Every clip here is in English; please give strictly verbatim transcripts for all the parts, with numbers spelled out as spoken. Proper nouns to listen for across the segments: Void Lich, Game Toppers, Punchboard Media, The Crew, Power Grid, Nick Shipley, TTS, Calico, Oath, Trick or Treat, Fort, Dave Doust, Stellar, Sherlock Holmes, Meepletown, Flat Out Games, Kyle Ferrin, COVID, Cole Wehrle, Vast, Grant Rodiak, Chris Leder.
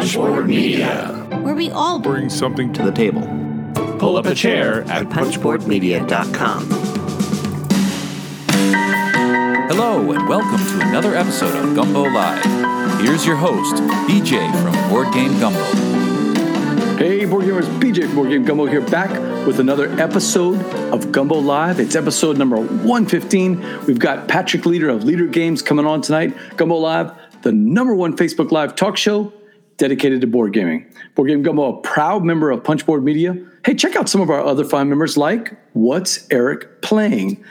Punchboard Media, where we all bring something to the table. Pull up a chair at punchboard media dot com. Hello, and welcome to another episode of Gumbo Live. Here's your host, B J from Board Game Gumbo. Hey, Board Gamers, B J from Board Game Gumbo here, back with another episode of Gumbo Live. It's episode number one fifteen. We've got Patrick Leder of Leder Games coming on tonight. Gumbo Live, the number one Facebook Live talk show dedicated to board gaming. Board Game Gumbo, a proud member of Punchboard Media. Hey, check out some of our other fine members like What's Eric Playing?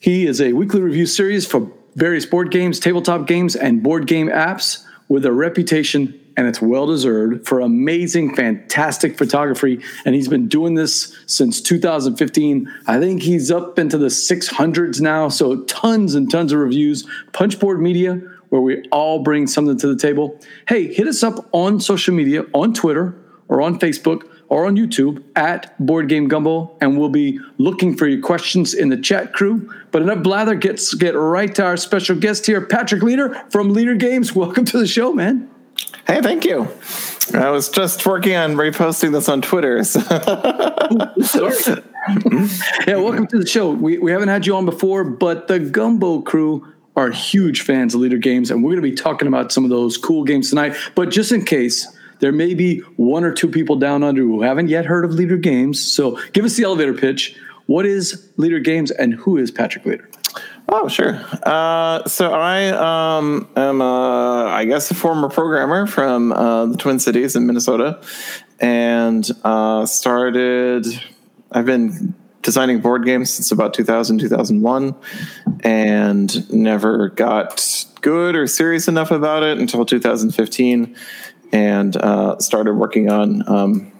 He is a weekly review series for various board games, tabletop games, and board game apps with a reputation, and it's well-deserved, for amazing, fantastic photography. And he's been doing this since two thousand fifteen. I think he's up into the six hundreds now, so tons and tons of reviews. Punchboard Media, where we all bring something to the table. Hey, hit us up on social media, on Twitter, or on Facebook, or on YouTube, at Board Game Gumbo, and we'll be looking for your questions in the chat crew. But enough blather, get, get right to our special guest here, Patrick Leder from Leder Games. Welcome to the show, man. Hey, thank you. I was just working on reposting this on Twitter. So. Ooh, sorry. Yeah, welcome to the show. We, we haven't had you on before, but the Gumbo crew are huge fans of Leder Games, and we're going to be talking about some of those cool games tonight. But just in case, there may be one or two people down under who haven't yet heard of Leder Games, so give us the elevator pitch. What is Leder Games, and who is Patrick Leder? Oh, sure. Uh, so I um, am, uh, I guess, a former programmer from uh, the Twin Cities in Minnesota, and uh, started, I've been designing board games since about two thousand, two thousand one, and never got good or serious enough about it until two thousand fifteen, and uh, started working on um,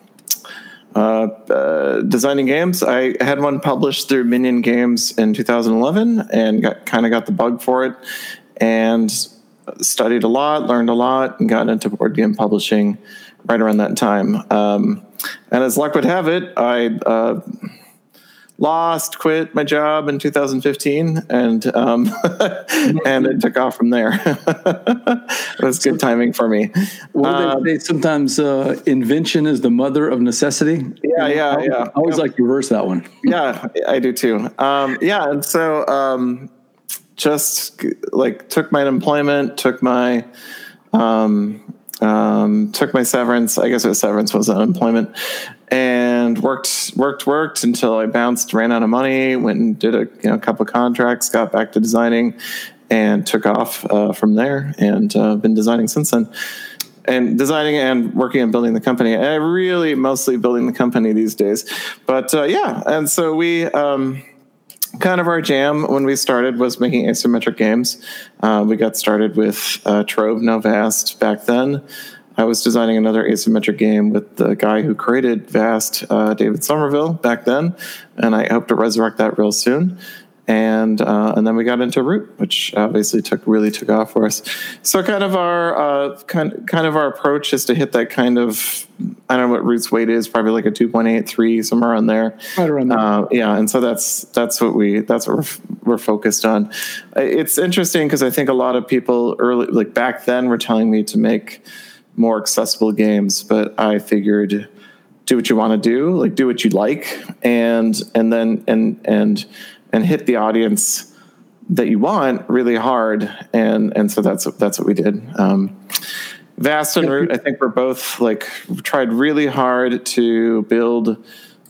uh, uh, designing games. I had one published through Minion Games in two thousand eleven, and got, kind of got the bug for it, and studied a lot, learned a lot, and got into board game publishing right around that time. Um, and as luck would have it, I... Uh, Lost, quit my job in two thousand fifteen, and um, and it took off from there. It was good timing for me. Well, um, they, they sometimes uh, invention is the mother of necessity. Yeah, yeah, I always, yeah. I always yeah. like to reverse that one. Yeah, I do too. Um, yeah, and so um, just like took my unemployment, took my um, um, took my severance. I guess it was severance was unemployment. And worked, worked, worked until I bounced, ran out of money, went and did a you know, couple of contracts, got back to designing, and took off uh, from there. And uh, been designing since then, and designing and working on building the company. And I really mostly building the company these days. But uh, yeah, and so we um, kind of our jam when we started was making asymmetric games. Uh, we got started with uh, Trove, now Vast, back then. I was designing another asymmetric game with the guy who created Vast, uh, David Somerville, back then, and I hope to resurrect that real soon. And uh, and then we got into Root, which obviously took really took off for us. So kind of our uh, kind kind of our approach is to hit that kind of, I don't know what Root's weight is, probably like a two point eight three, somewhere on there. Right around there. Uh, yeah, and so that's that's what we that's what we're, we're focused on. It's interesting because I think a lot of people early like back then were telling me to make more accessible games, but I figured do what you want to do, like do what you like, and and then and and and hit the audience that you want really hard, and and so that's that's what we did. Um, Vast and Root, I think we're both like tried really hard to build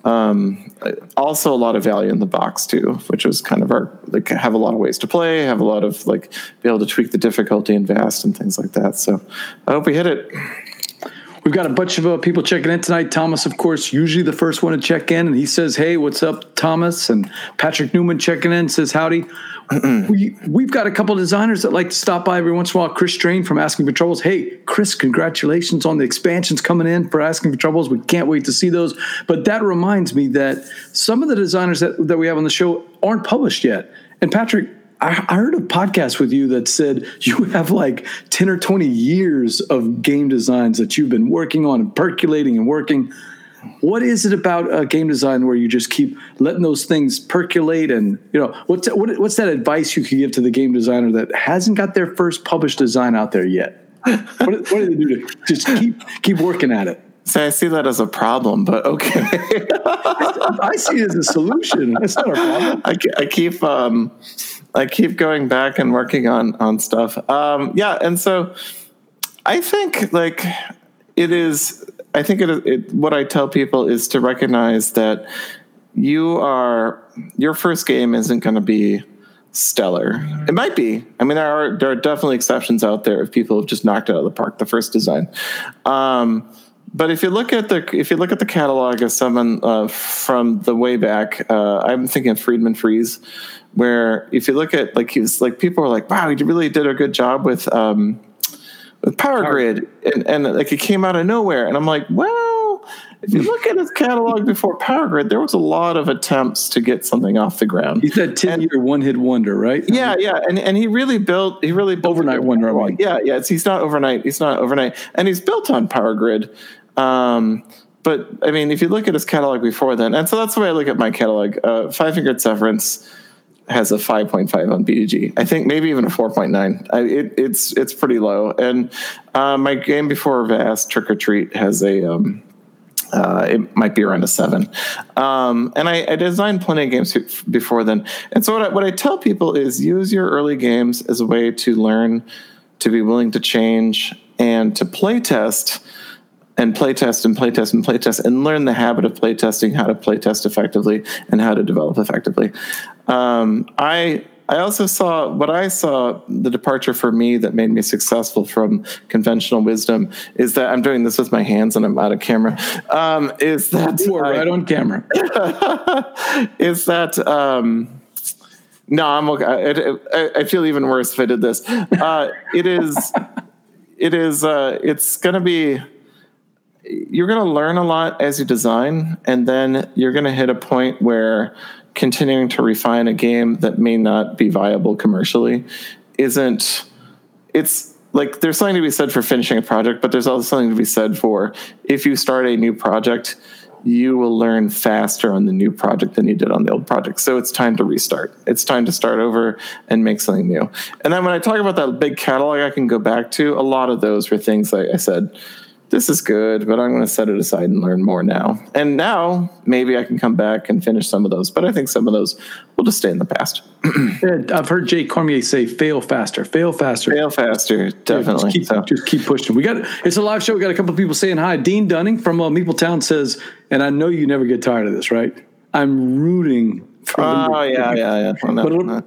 um, also a lot of value in the box too, which was kind of our like have a lot of ways to play, have a lot of like be able to tweak the difficulty in Vast and things like that. So I hope we hit it. We've got a bunch of uh, people checking in tonight. Thomas, of course, usually the first one to check in, and he says, "Hey, what's up, Thomas?" And Patrick Newman checking in says, "Howdy." we we've got a couple of designers that like to stop by every once in a while. Chris Strain from Asking for Troubles. Hey, Chris, congratulations on the expansions coming in for Asking for Troubles. We can't wait to see those. But that reminds me that some of the designers that, that we have on the show aren't published yet. And Patrick, I heard a podcast with you that said you have like ten or twenty years of game designs that you've been working on and percolating and working. What is it about uh, game design where you just keep letting those things percolate? And, you know, what's that, what, what's that advice you could give to the game designer that hasn't got their first published design out there yet? What, what do they do? To just keep keep working at it. So I see that as a problem, but okay. I see it as a solution. It's not a problem. I, I keep um, I keep going back and working on on stuff. Um, yeah, and so I think like it is. I think it, it. What I tell people is to recognize that you are your first game isn't going to be stellar. It might be. I mean, there are there are definitely exceptions out there of people who've just knocked it out of the park the first design. Um, But if you look at the if you look at the catalog of someone uh, from the way back, uh, I'm thinking of Friedman Freeze, where if you look at like he's like people were like, wow, he really did a good job with um, with Power Grid, and, and like it came out of nowhere, and I'm like, well, if you look at his catalog before Power Grid, there was a lot of attempts to get something off the ground. He's that ten year one hit wonder, right? Yeah, yeah, and and he really built he really built overnight wonder. Like. Yeah, yeah, it's, he's not overnight, he's not overnight, and he's built on Power Grid. Um, but I mean, if you look at his catalog before then, and so that's the way I look at my catalog. Uh, Five Fingered Severance has a five point five on B D G. I think maybe even a four point nine. I, it, it's it's pretty low. And uh, my game before Vast, Trick or Treat, has a um, uh, it might be around a seven. Um, and I, I designed plenty of games before then. And so what I, what I tell people is use your early games as a way to learn, to be willing to change, and to play test. And playtest and playtest and playtest and learn the habit of playtesting, how to playtest effectively and how to develop effectively. Um, I I also saw what I saw the departure for me that made me successful from conventional wisdom is that I'm doing this with my hands and I'm out of camera. Um, is that you are right I, on camera? Is that um, no? I'm okay. I, I, I feel even worse if I did this. Uh, it is. It is. Uh, it's going to be. You're going to learn a lot as you design, and then you're going to hit a point where continuing to refine a game that may not be viable commercially isn't it's like there's something to be said for finishing a project, but there's also something to be said for if you start a new project, you will learn faster on the new project than you did on the old project. So it's time to restart. It's time to start over and make something new. And then when I talk about that big catalog I can go back to, a lot of those were things like I said, this is good, but I'm going to set it aside and learn more now. And now maybe I can come back and finish some of those, but I think some of those will just stay in the past. I've heard Jay Cormier say, fail faster, fail faster. Fail faster, definitely. Yeah, just, keep, so. just keep pushing. We got It's a live show. We got a couple of people saying hi. Dean Dunning from uh, Meepletown says, and I know you never get tired of this, right? I'm rooting for Oh, yeah, game. yeah, yeah. Well, no, no.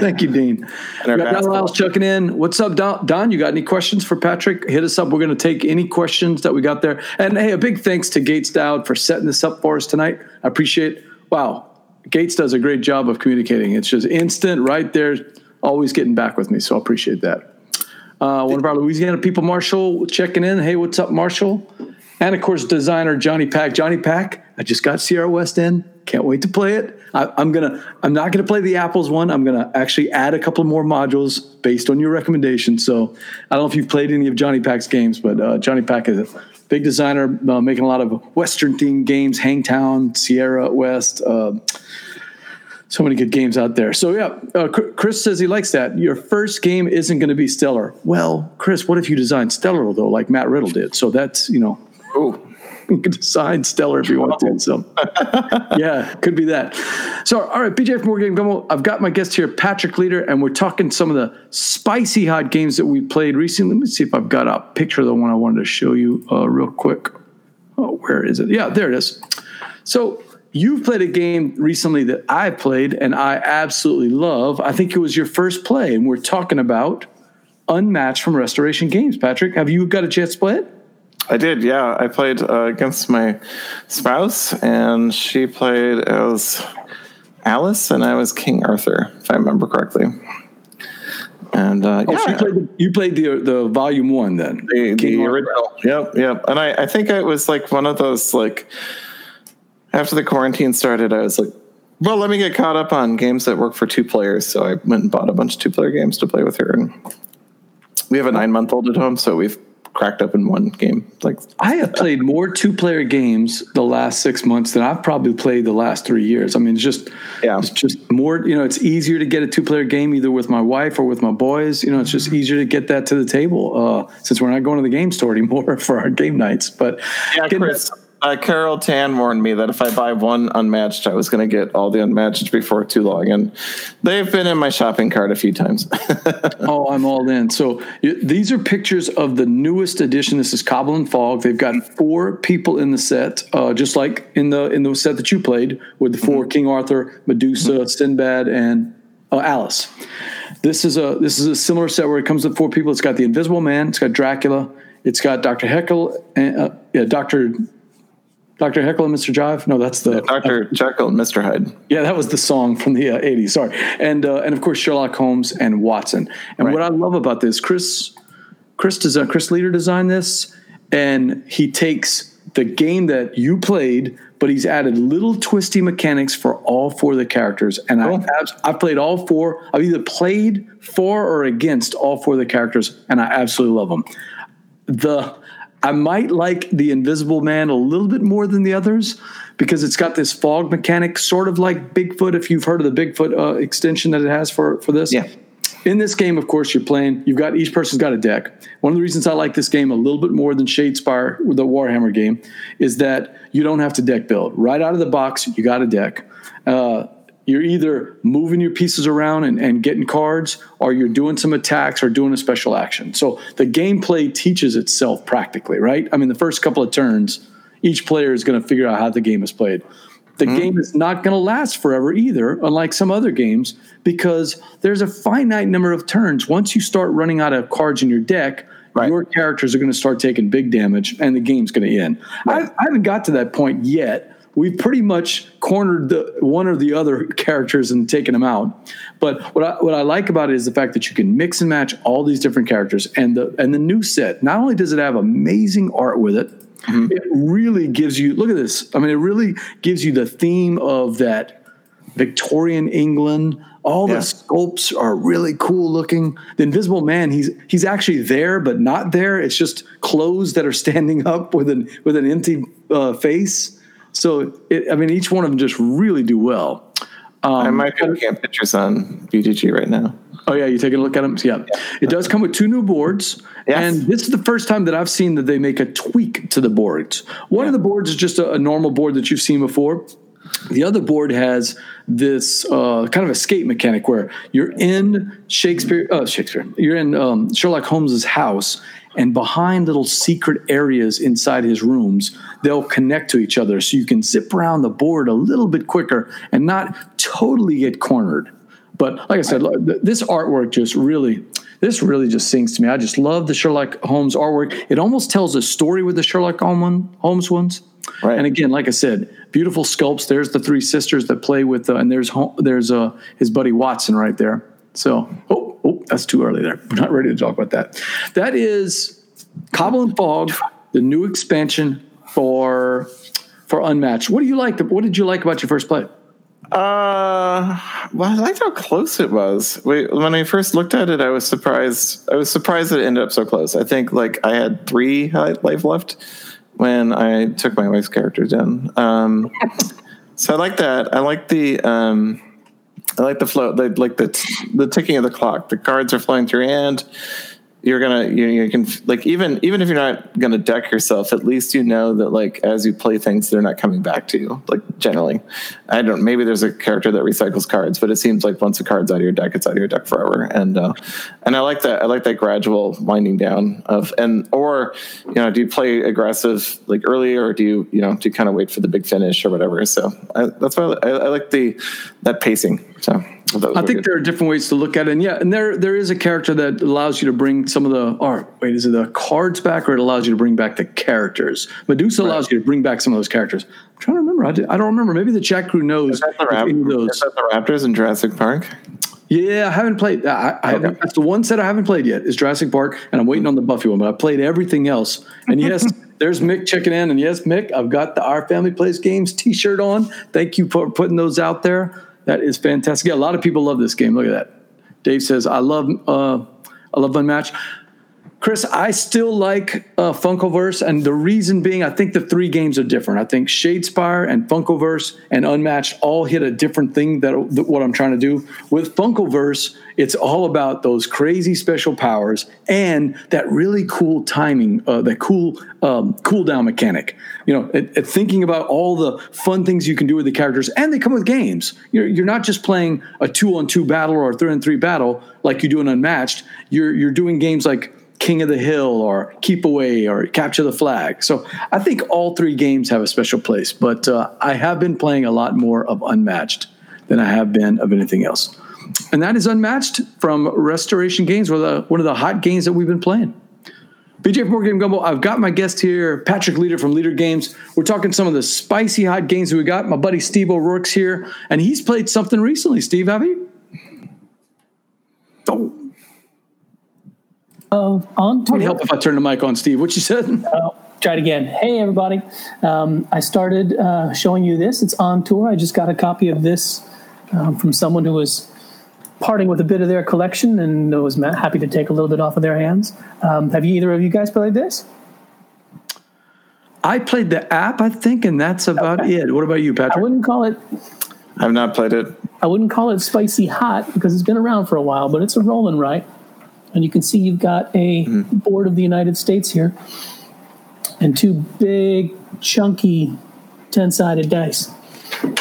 Thank you, Dean. We got Don Lyles checking in. What's up, Don? Don, you got any questions for Patrick? Hit us up. We're going to take any questions that we got there. And, hey, a big thanks to Gates Dowd for setting this up for us tonight. I appreciate it. Wow. Gates does a great job of communicating. It's just instant right there, always getting back with me, so I appreciate that. Uh, one of our Louisiana people, Marshall, checking in. Hey, what's up, Marshall? And, of course, designer Johnny Pack. Johnny Pack, I just got Sierra West in. Can't wait to play it. I, I'm gonna. I'm not gonna play the Apples one. I'm gonna actually add a couple more modules based on your recommendation. So I don't know if you've played any of Johnny Pack's games, but uh, Johnny Pack is a big designer, uh, making a lot of Western themed games. Hangtown, Sierra West, uh, so many good games out there. So yeah, uh, Chris says he likes that. Your first game isn't going to be stellar. Well, Chris, what if you design Stellar though, like Matt Riddle did? So that's you know. Ooh. You can decide Stellar if you want to. So, yeah, could be that. So, all right, B J from Board Game Gumbo. I've got my guest here, Patrick Leder, and we're talking some of the spicy hot games that we played recently. Let me see if I've got a picture of the one I wanted to show you uh, real quick. Oh, where is it? Yeah, there it is. So, you've played a game recently that I played and I absolutely love. I think it was your first play, and we're talking about Unmatched from Restoration Games. Patrick, have you got a chance to play it? I did, yeah. I played uh, against my spouse, and she played as Alice, and I was King Arthur, if I remember correctly. And uh, oh, yeah, so you played the, you played the the volume one then, the, the original. Yep, yep. And I, I think it was like one of those like after the quarantine started, I was like, well, let me get caught up on games that work for two players. So I went and bought a bunch of two player games to play with her, and we have a nine month old at home, so we've cracked up in one game. Like I have played more two-player games the last six months than I've probably played the last three years. I mean, it's just, yeah. it's just more, you know, it's easier to get a two-player game either with my wife or with my boys. You know, it's just easier to get that to the table uh, since we're not going to the game store anymore for our game nights. But yeah, Chris, uh, Carol Tan warned me that if I buy one Unmatched, I was going to get all the Unmatched before too long. And they've been in my shopping cart a few times. Oh, I'm all in. So these are pictures of the newest edition. This is Cobble and Fog. They've got four people in the set, uh, just like in the in the set that you played with the four, mm-hmm. King Arthur, Medusa, mm-hmm. Sinbad, and uh, Alice. This is a this is a similar set where it comes with four people. It's got the Invisible Man. It's got Dracula. It's got Doctor Heckle. And, uh, yeah, Doctor Doctor Heckle and Mister Jive? No, that's the... Yeah, Doctor Uh, Jekyll and Mister Hyde. Yeah, that was the song from the uh, eighties, sorry. And, uh, and of course, Sherlock Holmes and Watson. And right. What I love about this, Chris Chris, design, Chris Leder designed this, and he takes the game that you played, but he's added little twisty mechanics for all four of the characters. And oh. I, I've played all four. I've either played for or against all four of the characters, and I absolutely love them. The... I might like the Invisible Man a little bit more than the others because it's got this fog mechanic, sort of like Bigfoot, if you've heard of the Bigfoot uh, extension that it has for, for this. Yeah. In this game, of course, you're playing, you've got, each person's got a deck. One of the reasons I like this game a little bit more than Shadespire, the Warhammer game, is that you don't have to deck build. Right out of the box, you got a deck. Uh, you're either moving your pieces around and, and getting cards, or you're doing some attacks or doing a special action. So the gameplay teaches itself practically, right? I mean, the first couple of turns, each player is going to figure out how the game is played. The mm. game is not going to last forever either, unlike some other games, because there's a finite number of turns. Once you start running out of cards in your deck, right. your characters are going to start taking big damage, and the game's going to end. Right. I, I haven't got to that point yet. We've pretty much cornered the one or the other characters and taken them out. But what I, what I like about it is the fact that you can mix and match all these different characters. And the and the new set, not only does it have amazing art with it, mm-hmm. it really gives you, look at this. I mean, it really gives you the theme of that Victorian England. All yeah. the sculpts are really cool looking. The Invisible Man, he's he's actually there, but not there. It's just clothes that are standing up with an, with an empty uh, face. So, it, I mean, each one of them just really do well. Um, I might be looking at pictures on B G G right now. Oh, yeah, you taking a look at them? Yeah. yeah. It does come with two new boards. Yes. And this is the first time that I've seen that they make a tweak to the boards. One yeah. of the boards is just a, a normal board that you've seen before. The other board has this uh, kind of escape mechanic where you're in Shakespeare, uh, Shakespeare, you're in um, Sherlock Holmes's house, and behind little secret areas inside his rooms, they'll connect to each other, so you can zip around the board a little bit quicker and not totally get cornered. But like I said, this artwork just really, this really just sings to me. I just love the Sherlock Holmes artwork. It almost tells a story with the Sherlock Holmes ones. Right. And again, like I said, beautiful sculpts. There's the three sisters that play with, uh, and there's there's uh, his buddy Watson right there. So, oh, oh, that's too early there. We're not ready to talk about that. That is Cobble and Fog, the new expansion for for Unmatched. What do you like? What did you like about your first play? Uh, well, I liked how close it was. We, when I first looked at it, I was surprised. I was surprised that it ended up so close. I think like I had three life left when I took my wife's character down. Um, so I like that. I like the um, I like the flow, the, like the t- the ticking of the clock. The cards are flowing through your hand. You're gonna you, you can like even even if you're not gonna deck yourself, at least you know that like as you play things, they're not coming back to you. Like generally, I don't. Maybe there's a character that recycles cards, but it seems like once a card's out of your deck, it's out of your deck forever. And uh, and I like that. I like that gradual winding down of and or you know, do you play aggressive like early, or do you you know do you kind of wait for the big finish or whatever? So I, that's why I, I like the that pacing. So. I think there are different ways to look at it. And yeah, and there there is a character that allows you to bring some of the art. Wait, is it the cards back, or it allows you to bring back the characters? Medusa right. allows you to bring back some of those characters. I'm trying to remember. I, did, I don't remember. Maybe the chat crew knows. Is that the, Rap- those. Is that the Raptors in Jurassic Park? Yeah, I haven't played. I, I okay. haven't, that's the one set I haven't played yet is Jurassic Park, and I'm waiting on the Buffy one. But I played everything else. And yes, there's Mick checking in. And yes, Mick, I've got the Our Family Plays Games T-shirt on. Thank you for putting those out there. That is fantastic. Yeah, a lot of people love this game. Look at that. Dave says, I love uh, I love Unmatched. Chris, I still like uh, Funkoverse, and the reason being, I think the three games are different. I think Shadespire and Funkoverse and Unmatched all hit a different thing that, that what I'm trying to do. With Funkoverse, it's all about those crazy special powers and that really cool timing, uh, that cool um, cooldown mechanic. You know, it, it, thinking about all the fun things you can do with the characters, and they come with games. You're, you're not just playing a two-on-two battle or a three-on-three battle like you do in Unmatched. You're you're doing games like King of the Hill or Keep Away or Capture the Flag. So I think all three games have a special place, but uh, I have been playing a lot more of Unmatched than I have been of anything else. And that is Unmatched from Restoration Games, one of the, one of the hot games that we've been playing. B J from Board Game Gumbo, I've got my guest here, Patrick Leder from Leder Games. We're talking some of the spicy hot games that we got. My buddy Steve O'Rourke's here, and he's played something recently. Steve, have you? Oh. Uh, on Tour. It would help if I turn the mic on, Steve. What you said? Uh, try it again. Hey, everybody. Um, I started uh, showing you this. It's On Tour. I just got a copy of this um, from someone who was parting with a bit of their collection and was happy to take a little bit off of their hands. Um, have you, either of you guys played this? I played the app, I think, and that's about okay. it. What about you, Patrick? I wouldn't call it... I've not played it. I wouldn't call it spicy hot because it's been around for a while, but it's a rolling right. And you can see you've got a mm-hmm. board of the United States here and two big, chunky, ten-sided dice.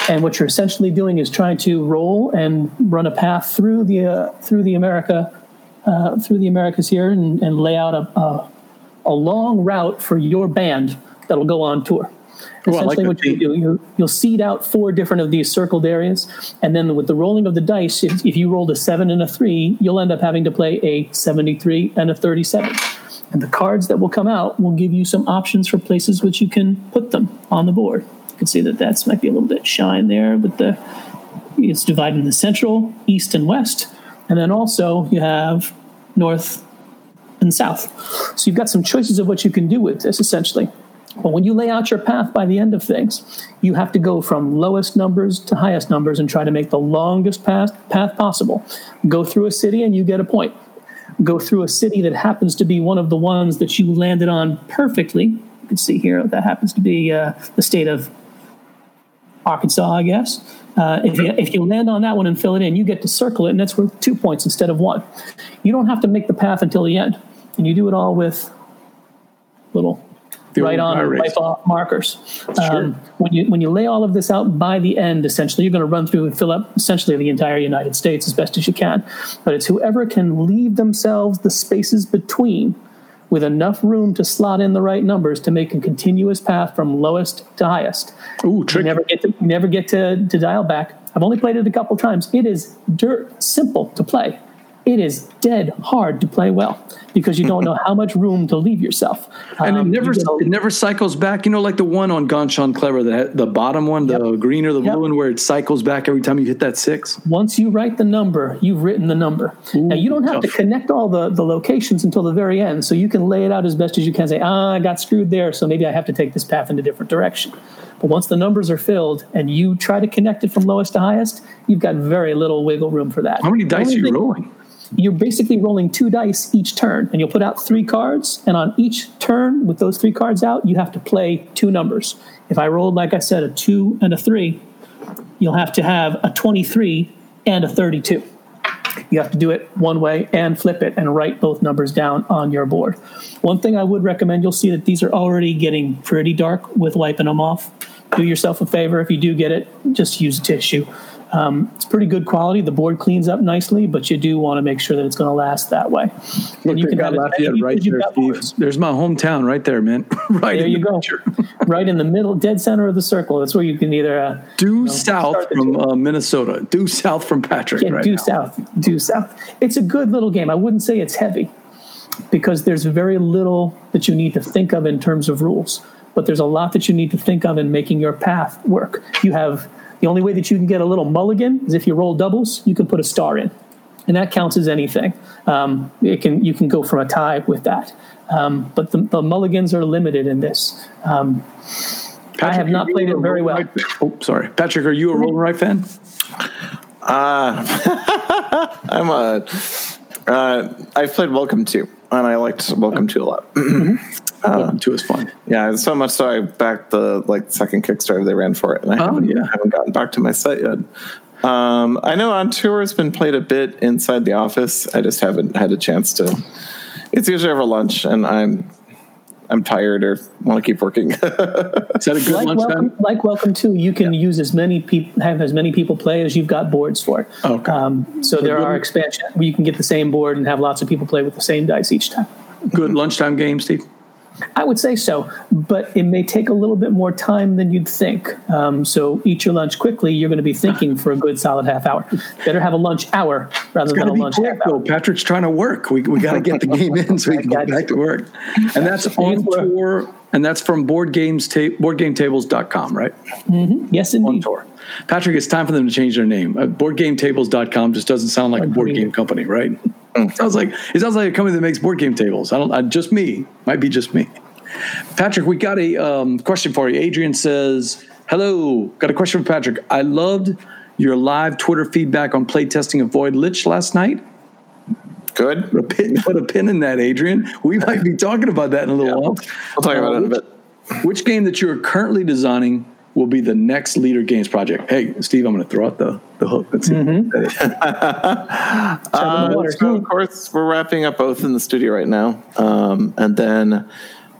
And what you're essentially doing is trying to roll and run a path through the uh, through the America, uh, through the Americas here, and, and lay out a, a a long route for your band that'll go on tour. Well, essentially, like what you do, you, you'll seed out four different of these circled areas, and then with the rolling of the dice, if, if you rolled a seven and a three, you'll end up having to play a seventy-three and a thirty-seven. And the cards that will come out will give you some options for places which you can put them on the board. You can see that that's might be a little bit shine there, but the it's divided in the central, east, and west, and then also you have north and south. So you've got some choices of what you can do with this, essentially. But when you lay out your path by the end of things, you have to go from lowest numbers to highest numbers and try to make the longest path, path possible. Go through a city and you get a point. Go through a city that happens to be one of the ones that you landed on perfectly. You can see here that happens to be uh, the state of Arkansas, I guess. Uh, if you, if you land on that one and fill it in, you get to circle it, and that's worth two points instead of one. You don't have to make the path until the end, and you do it all with little... right on right off markers. Sure. Um, when you when you lay all of this out by the end, essentially, you're going to run through and fill up essentially the entire United States as best as you can. But it's whoever can leave themselves the spaces between with enough room to slot in the right numbers to make a continuous path from lowest to highest. Ooh, tricky. You never get to, you never get to, to dial back. I've only played it a couple times. It is dirt simple to play. It is dead hard to play well because you don't know how much room to leave yourself. Um, and it never it never cycles back. You know, like the one on Ganshon Clever, the, the bottom one, yep. the green or the yep. blue one, where it cycles back every time you hit that six. Once you write the number, you've written the number. Ooh, now, you don't have tough. to connect all the, the locations until the very end, so you can lay it out as best as you can. Say, ah, I got screwed there, so maybe I have to take this path in a different direction. But once the numbers are filled and you try to connect it from lowest to highest, you've got very little wiggle room for that. How many dice are you rolling? You're basically rolling two dice each turn, and you'll put out three cards, and on each turn with those three cards out, you have to play two numbers. If I rolled, like I said, a two and a three, you'll have to have a twenty-three and a thirty-two. You have to do it one way and flip it and write both numbers down on your board. One thing I would recommend, you'll see that these are already getting pretty dark with wiping them off. Do yourself a favor. If you do get it, just use tissue. Um, it's pretty good quality. The board cleans up nicely, but you do want to make sure that it's going to last that way. Look, you can got Lafayette right there, Steve. There's my hometown right there, man. right there you the go. Right in the middle, dead center of the circle. That's where you can either uh, due you know, south from uh, Minnesota, due south from Patrick. Yeah, right due now. south, due south. It's a good little game. I wouldn't say it's heavy because there's very little that you need to think of in terms of rules, but there's a lot that you need to think of in making your path work. You have. The only way that you can get a little mulligan is if you roll doubles, you can put a star in. And that counts as anything. Um, it can you can go for a tie with that. Um, but the, the mulligans are limited in this. Um, Patrick, I have not played it very well. Right oh, sorry. Patrick, are you a Rolling Right fan? Uh, I'm a, uh, I've played Welcome to. and I liked Welcome To a lot. Mm-hmm. uh, Welcome To is fun. Yeah, so much so I backed the like second Kickstarter they ran for it, and I oh, haven't, yeah. haven't gotten back to my set yet. Um, I know On Tour has been played a bit inside the office. I just haven't had a chance to. It's usually over lunch, and I'm I'm tired or want to keep working. Is that a good like lunch welcome, time? Like Welcome To, you can yeah. use as many people, have as many people play as you've got boards for. Okay. Um, so there are expansion where you can get the same board and have lots of people play with the same dice each time. Good lunchtime game, Steve? I would say so, but it may take a little bit more time than you'd think. Um, so eat your lunch quickly. You're going to be thinking for a good solid half hour. Better have a lunch hour rather it's than a lunch quick, half hour. Though. Patrick's trying to work. We we got to get the game in so we can get back to work. And that's on tour. And that's from board games ta- board game tables dot com, right? Mm-hmm. Yes, indeed. On tour. Patrick, it's time for them to change their name. Uh, board game tables dot com just doesn't sound like a board game company, right? It sounds like it sounds like a company that makes board game tables. I don't. I, just me. Might be just me. Patrick, we got a um, question for you. Adrian says, "Hello, got a question for Patrick. I loved your live Twitter feedback on playtesting of Void Lich last night." Good. Put a pin, put a pin in that, Adrian. We might be talking about that in a little yeah. while. I'll talk about uh, it in a bit. Which game that you are currently designing will be the next Leder Games project? Hey, Steve, I'm going to throw out the, the hook. Let's see. Mm-hmm. uh, so, of course, we're wrapping up Oath in the studio right now. Um, and then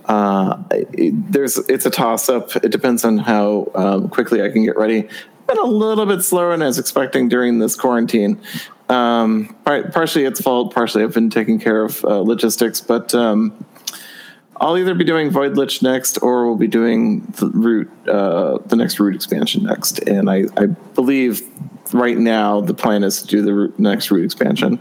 uh, it, there's it's a toss-up. It depends on how um, quickly I can get ready. Been a little bit slower than I was expecting during this quarantine. Um, partially it's fault, partially I've been taking care of uh, logistics, but um, I'll either be doing Void Lich next, or we'll be doing the Root, uh, the next Root expansion next. And I, I believe right now the plan is to do the root, next Root expansion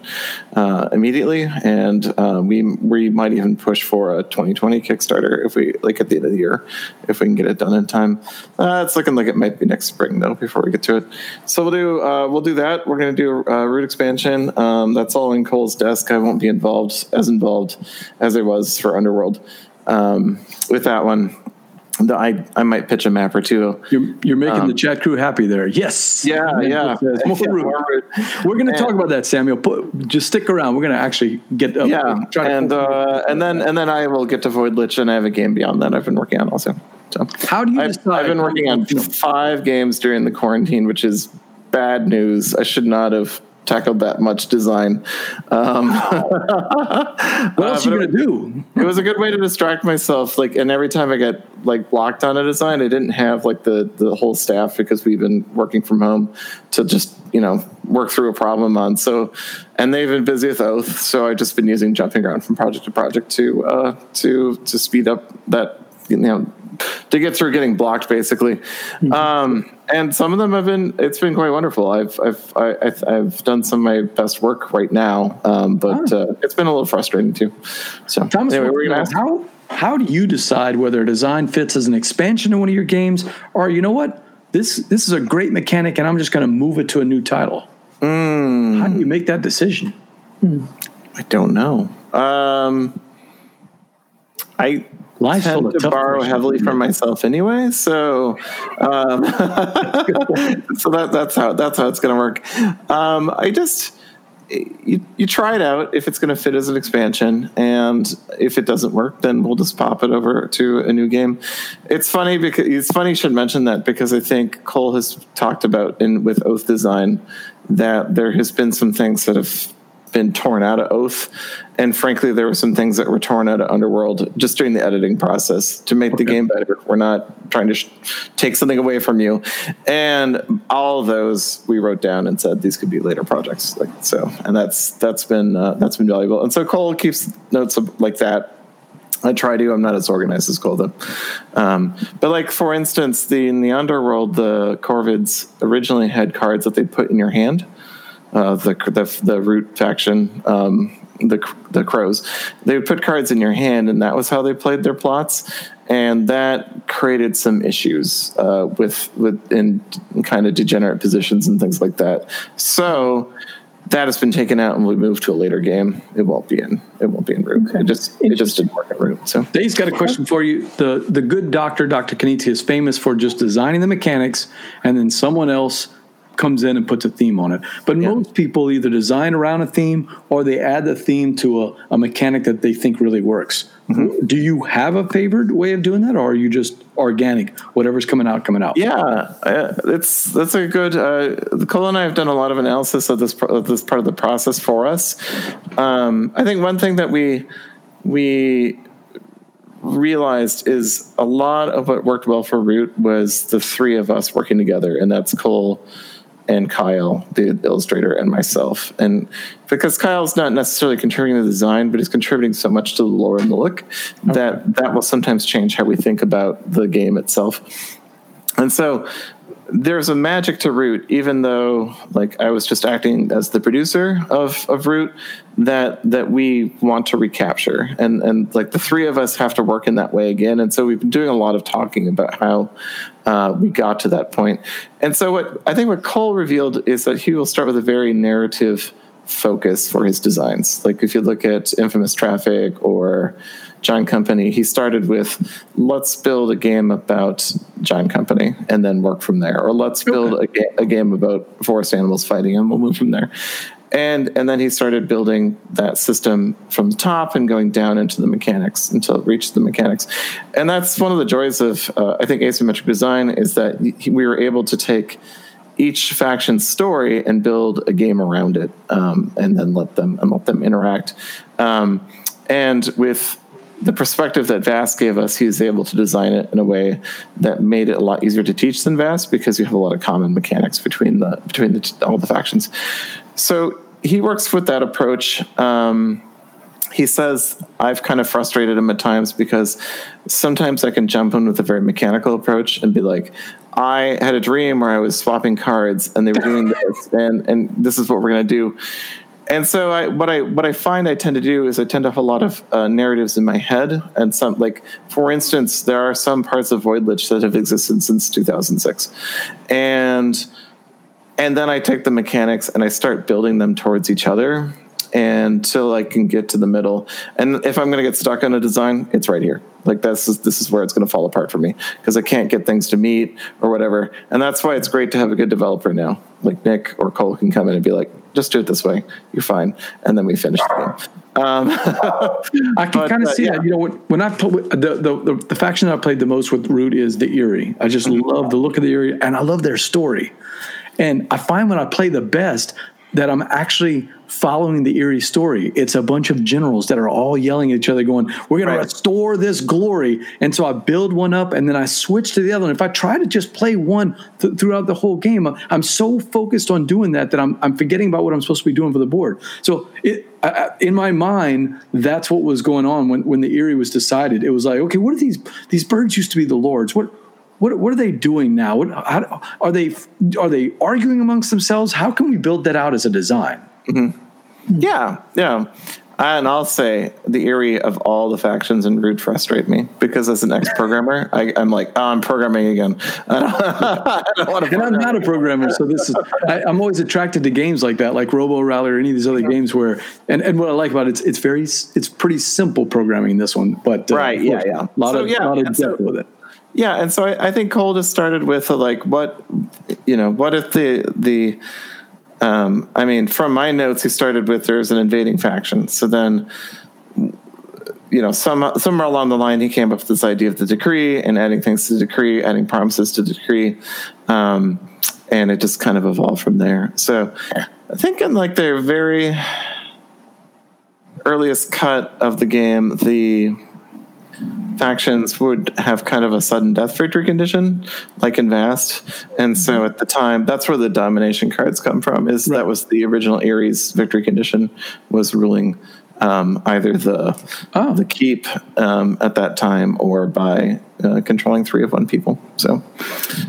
uh, immediately, and uh, we we might even push for a twenty twenty Kickstarter if we like at the end of the year, if we can get it done in time. Uh, it's looking like it might be next spring though before we get to it. So we'll do uh, we'll do that. We're going to do a Root expansion. Um, that's all in Cole's desk. I won't be involved as involved as I was for Underworld. Um, with that one, the, I I might pitch a map or two. You're, you're making um, the chat crew happy there. Yes. Yeah, yeah. Says, yeah. We're going to talk about that, Samuel. Put, just stick around. We're going to actually get up. Yeah, and, uh, and, then, and then I will get to Void Lich, and I have a game beyond that I've been working on also. So how do you I've, I've been working on five games during the quarantine, which is bad news. I should not have tackled that much design. Um, what else uh, are you gonna it, do? It was a good way to distract myself. Like, and every time I got like blocked on a design, I didn't have like the the whole staff because we've been working from home to just you know work through a problem on. So, and they've been busy with Oath, so I've just been using jumping around from project to project to uh, to to speed up that you know. to get through getting blocked basically. Mm-hmm. Um, and some of them have been, it's been quite wonderful. I've, I've, I, I've, I've done some of my best work right now. Um, but, oh. uh, it's been a little frustrating too. So Thomas, anyway, we're gonna ask, how, how do you decide whether a design fits as an expansion to one of your games or, you know what, this, this is a great mechanic and I'm just going to move it to a new title. Mm. How do you make that decision? Mm. I don't know. Um, I, I tend to borrow heavily from myself anyway, so um, so that, that's how that's how it's going to work. Um, I just you, you try it out if it's going to fit as an expansion, and if it doesn't work, then we'll just pop it over to a new game. It's funny because it's funny you should mention that because I think Cole has talked about in with Oath Design that there has been some things that have been torn out of Oath, and frankly there were some things that were torn out of Underworld just during the editing process to make okay. the game better. We're not trying to sh- take something away from you, and all of those we wrote down and said these could be later projects, like so, and that's that's been uh, that's been valuable. And so Cole keeps notes of, like that I try to. I'm not as organized as Cole, though. Um, but, like, for instance, the in the Underworld, the Corvids originally had cards that they put in your hand. Uh, the, the the Root faction, um, the the Crows, they would put cards in your hand, and that was how they played their plots, and that created some issues uh, with with in kind of degenerate positions and things like that. So that has been taken out, and we moved to a later game. It won't be in it won't be in Root. Okay. It just it just didn't work in Root. So Dave's got a question for you. the The good doctor, Doctor Canizia, is famous for just designing the mechanics, and then someone else comes in and puts a theme on it. But yeah. most people either design around a theme or they add the theme to a, a mechanic that they think really works. Mm-hmm. Do you have a favored way of doing that, or are you just organic? Whatever's coming out, coming out. Yeah, uh, it's that's a good. Uh, Cole and I have done a lot of analysis of this of this part of the process for us. Um, I think one thing that we we. realized is a lot of what worked well for Root was the three of us working together, and that's Cole and Kyle, the illustrator, and myself. And because Kyle's not necessarily contributing to the design, but he's contributing so much to the lore and the look okay. that that will sometimes change how we think about the game itself. And so there's a magic to Root, even though like I was just acting as the producer of, of Root, that that we want to recapture. And and like the three of us have to work in that way again. And so we've been doing a lot of talking about how uh, we got to that point. And so what I think what Cole revealed is that he will start with a very narrative focus for his designs. Like if you look at Infamous Traffic or John Company, he started with, let's build a game about John Company and then work from there. Or let's build okay. a, ga- a game about forest animals fighting and we'll move from there. And and then he started building that system from the top and going down into the mechanics until it reached the mechanics. And that's one of the joys of, uh, I think, asymmetric design is that we were able to take each faction's story and build a game around it, um, and then let them and let them interact. Um, and with the perspective that Vast gave us, he was able to design it in a way that made it a lot easier to teach than Vast, because you have a lot of common mechanics between the between the, all the factions. So he works with that approach. Um, he says, I've kind of frustrated him at times because sometimes I can jump in with a very mechanical approach and be like, I had a dream where I was swapping cards and they were doing this, and, and this is what we're going to do. And so I, what I what I find I tend to do is I tend to have a lot of uh, narratives in my head. And some, like, for instance, there are some parts of Void Lich that have existed since two thousand six. And and then I take the mechanics and I start building them towards each other until I can get to the middle. And if I'm going to get stuck on a design, it's right here. Like, this is, this is where it's going to fall apart for me because I can't get things to meet or whatever. And that's why it's great to have a good developer now. Like, Nick or Cole can come in and be like, just do it this way. You're fine. And then we finish the game. Um, I can kind of see uh, yeah. that. You know, when, when I put the, the, the, the faction that I played the most with Root is the Eerie. I just mm-hmm. love the look of the Eerie, and I love their story. And I find when I play the best that I'm actually following the Eerie story. It's a bunch of generals that are all yelling at each other going, we're going right. to restore this glory. And so I build one up and then I switch to the other. And if I try to just play one th- throughout the whole game, I'm so focused on doing that that I'm, I'm forgetting about what I'm supposed to be doing for the board. So it, I, in my mind, that's what was going on when, when the Eerie was decided. It was like, okay, what are these, these birds used to be the lords. What, What what are they doing now? What, how, are they are they arguing amongst themselves? How can we build that out as a design? Mm-hmm. Yeah, yeah. And I'll say the Eerie of all the factions in Root frustrate me because as an ex-programmer, I, I'm like, oh, I'm programming again. I don't, I don't want to program. And I'm not a programmer, so this is I, I'm always attracted to games like that, like Robo Rally or any of these other yeah. games where. And, and what I like about it, it's it's very it's pretty simple programming this one, but uh, right, yeah, yeah, a lot so, of yeah, lot of depth so, with it. Yeah, and so I, I think Cole just started with a, like what, you know, what if the the, um, I mean, from my notes he started with there's an invading faction. So then, you know, some somewhere along the line he came up with this idea of the decree and adding things to the decree, adding promises to the decree, um, and it just kind of evolved from there. So I think in like their very earliest cut of the game, the factions would have kind of a sudden death victory condition, like in Vast. And so at the time, that's where the domination cards come from, is right. that was the original Erie's victory condition, was ruling um, either the oh. the keep um, at that time or by uh, controlling three of one people. So,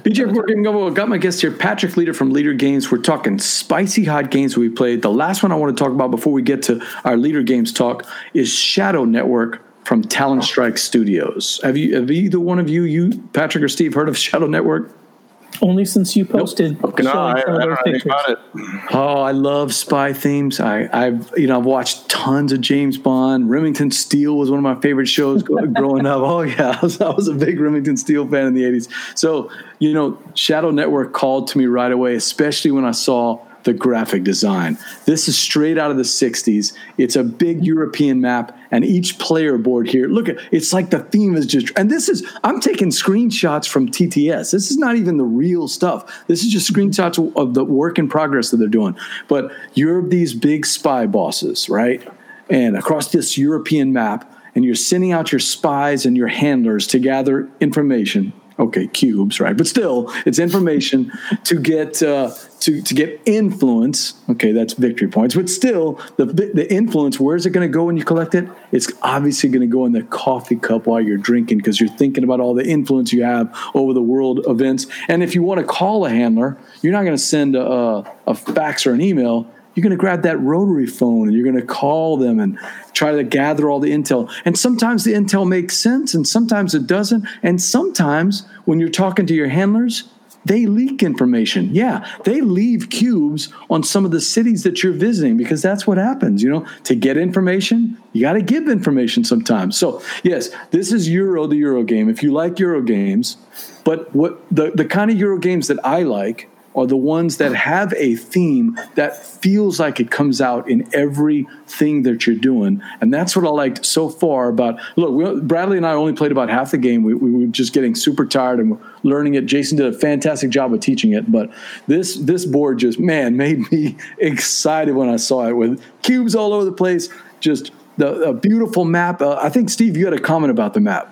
B J, Board Game Gumbo, got my guest here, Patrick Leder from Leder Games. We're talking spicy hot games we played. The last one I want to talk about before we get to our Leder Games talk is Shadow Network from Talon Strike Studios. Have you, have either one of you, you, Patrick or Steve, heard of Shadow Network? Only since you posted. Nope. No, I, I don't know anything about it. Oh, I love spy themes. I, I've you know I've watched tons of James Bond. Remington Steele was one of my favorite shows growing up. Oh yeah, I was, I was a big Remington Steele fan in the eighties. So you know, Shadow Network called to me right away, especially when I saw the graphic design. This is straight out of the sixties. It's a big European map, and each player board here, look at, it's like the theme is just, and this is, I'm taking screenshots from T T S. This is not even the real stuff. This is just screenshots of the work in progress that they're doing. But you're these big spy bosses, right? And across this European map, and you're sending out your spies and your handlers to gather information. Okay, cubes, right? But still, it's information to get uh, to to get influence. Okay, that's victory points. But still, the the influence, where is it going to go when you collect it? It's obviously going to go in the coffee cup while you're drinking, because you're thinking about all the influence you have over the world events. And if you want to call a handler, you're not going to send a, a fax or an email. You're going to grab that rotary phone and you're going to call them and try to gather all the intel. And sometimes the intel makes sense and sometimes it doesn't. And sometimes when you're talking to your handlers, they leak information. Yeah, they leave cubes on some of the cities that you're visiting, because that's what happens, you know. To get information, you got to give information sometimes. So, yes, this is Euro, the Euro game, if you like Euro games. But what the, the kind of Euro games that I like are the ones that have a theme that feels like it comes out in everything that you're doing. And that's what I liked so far about, look, we, Bradley and I only played about half the game. We, we were just getting super tired and we're learning it. Jason did a fantastic job of teaching it, but this this board just, man, made me excited when I saw it, with cubes all over the place, just the, a beautiful map. Uh, I think, Steve, you had a comment about the map.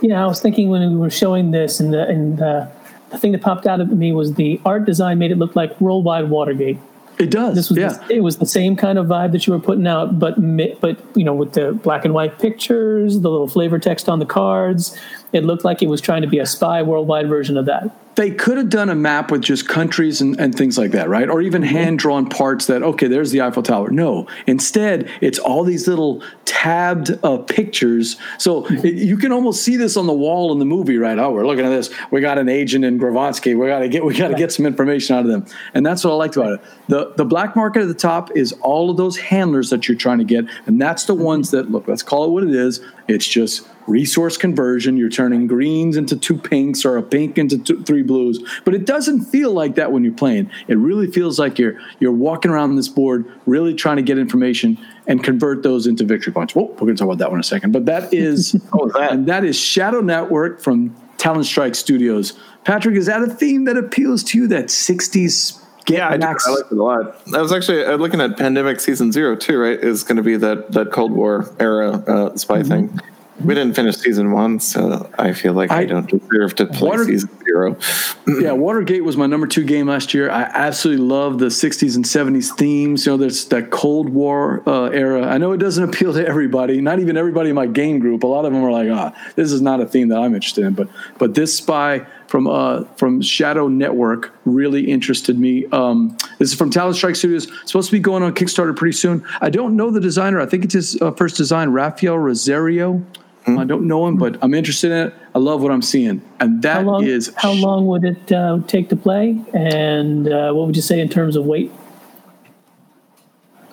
Yeah, I was thinking when we were showing this and the, and the, the thing that popped out at me was the art design made it look like Worldwide Watergate. It does. This was yeah. the, it was the same kind of vibe that you were putting out, but but you know, with the black and white pictures, the little flavor text on the cards. It looked like it was trying to be a spy worldwide version of that. They could have done a map with just countries and, and things like that, right? Or even hand-drawn parts that, okay, there's the Eiffel Tower. No. Instead, it's all these little tabbed uh, pictures. So it, you can almost see this on the wall in the movie, right? Oh, we're looking at this. We got an agent in Gravansky. We got to get we got to get some information out of them. And that's what I liked about it. The, the black market at the top is all of those handlers that you're trying to get, and that's the ones that, look, let's call it what it is. It's just resource conversion. You're turning greens into two pinks or a pink into two, three blues, but it doesn't feel like that when you're playing. It really feels like you're you're walking around this board, really trying to get information and convert those into victory points. Whoa, we're going to talk about that one in a second, but that is oh, that. And that is Shadow Network from Talon Strike Studios. Patrick, is that a theme that appeals to you? That sixties. Yeah, I, I liked it a lot. I was actually looking at Pandemic Season Zero too. Right, is going to be that that Cold War era uh, spy mm-hmm. thing. We didn't finish season one, so I feel like I, I don't deserve to play Water, season zero. Yeah, Watergate was my number two game last year. I absolutely love the sixties and seventies themes. You know, there's that Cold War uh, era. I know it doesn't appeal to everybody, not even everybody in my game group. A lot of them are like, ah, this is not a theme that I'm interested in. But but this spy from uh, from Shadow Network really interested me. Um, this is from Talon Strike Studios. It's supposed to be going on Kickstarter pretty soon. I don't know the designer. I think it's his uh, first design, Rafael Rosario. Mm-hmm. I don't know him, but I'm interested in it. I love what I'm seeing. And that how long, is... How long would it uh, take to play? And uh, what would you say in terms of weight?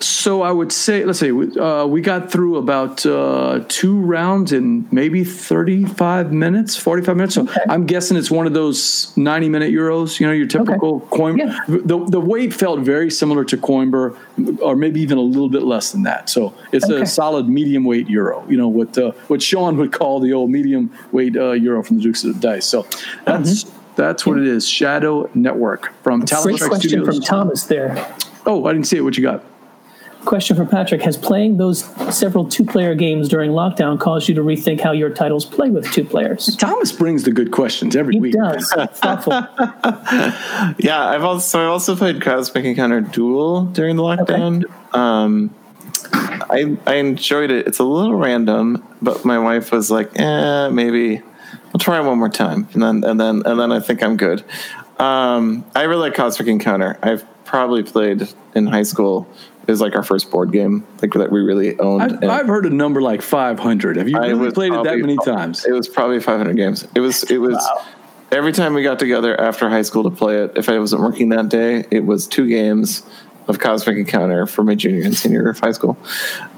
So I would say, let's say, uh, we got through about uh, two rounds in maybe thirty-five minutes, forty-five minutes. So okay. I'm guessing it's one of those ninety-minute Euros, you know, your typical okay. Coimb. Yeah. The, the weight felt very similar to Coimber, or maybe even a little bit less than that. So it's okay. a solid medium weight Euro, you know, what uh, what Sean would call the old medium weight uh, Euro from the Dukes of the Dice. So that's mm-hmm. that's what yeah. it is, Shadow Network from Talent Strike Studios. Great question from Thomas there. Oh, I didn't see it. What you got? Question for Patrick. Has playing those several two-player games during lockdown caused you to rethink how your titles play with two players? Thomas brings the good questions every he week. He does. Thoughtful. Yeah, I've also, I also played Cosmic Encounter Duel during the lockdown. Okay. Um, I, I enjoyed it. It's a little random, but my wife was like, eh, maybe I'll try one more time. And then and then, and then I think I'm good. Um, I really like Cosmic Encounter. I've probably played in high school. It was like our first board game, like that we really owned. I've, I've heard a number like five hundred. Have you really played it that many times? It was probably five hundred games. It was, it was, wow. every time we got together after high school to play it, if I wasn't working that day, it was two games of Cosmic Encounter for my junior and senior year of high school.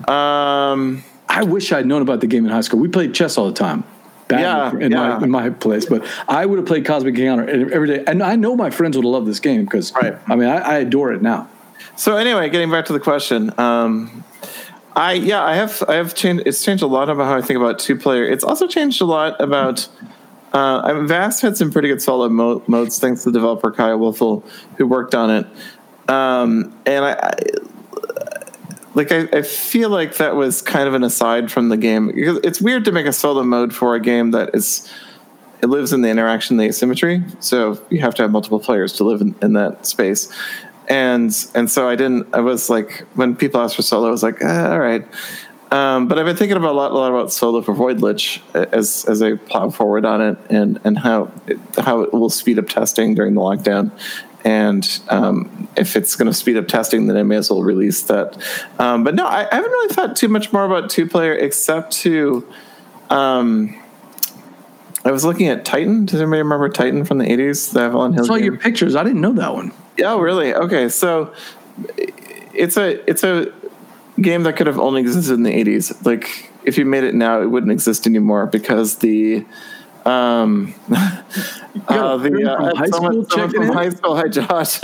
Um, I wish I'd known about the game in high school. We played chess all the time. Yeah, in, yeah. My, in my place, but I would have played Cosmic Encounter every day, and I know my friends would have loved this game because, right. I mean, I, I adore it now. So anyway, getting back to the question, um, I yeah, I have I have changed. It's changed a lot about how I think about two player. It's also changed a lot about. Uh, I mean, Vast had some pretty good solid mo- modes thanks to the developer Kyle Ferrin, who worked on it, um, and I. I Like, I, I feel like that was kind of an aside from the game. It's weird to make a solo mode for a game that is, it lives in the interaction, the asymmetry. So you have to have multiple players to live in, in that space. And and so I didn't, I was like, when people asked for solo, I was like, ah, all right. Um, but I've been thinking about a lot, a lot about solo for Void Lich as as I plow forward on it and, and how, it, how it will speed up testing during the lockdown. And um, if it's going to speed up testing, then I may as well release that. Um, but no, I, I haven't really thought too much more about two-player except to... Um, I was looking at Titan. Does anybody remember Titan from the eighties? The Avalon Hill I saw game? Your pictures. I didn't know that one. Oh, really? Okay, so it's a it's a game that could have only existed in the eighties. Like, if you made it now, it wouldn't exist anymore because the... Um, uh, the, uh, from high someone, school someone from in? High school, hi Josh.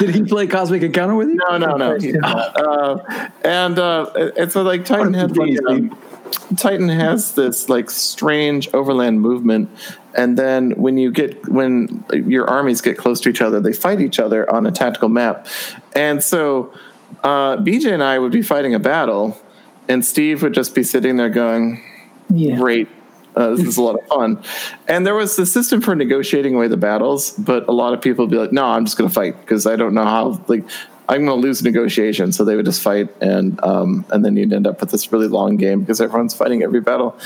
Did he play Cosmic Encounter with you? No, no, no. uh, and uh, it's so, like Titan has the, uh, Titan has this like strange overland movement, and then when you get when your armies get close to each other, they fight each other on a tactical map, and so uh, B J and I would be fighting a battle, and Steve would just be sitting there going, yeah. "Great." Uh, this is a lot of fun. And there was the system for negotiating away the battles, but a lot of people would be like, no, I'm just going to fight because I don't know how, like, I'm going to lose negotiation. So they would just fight, and um, and then you'd end up with this really long game because everyone's fighting every battle.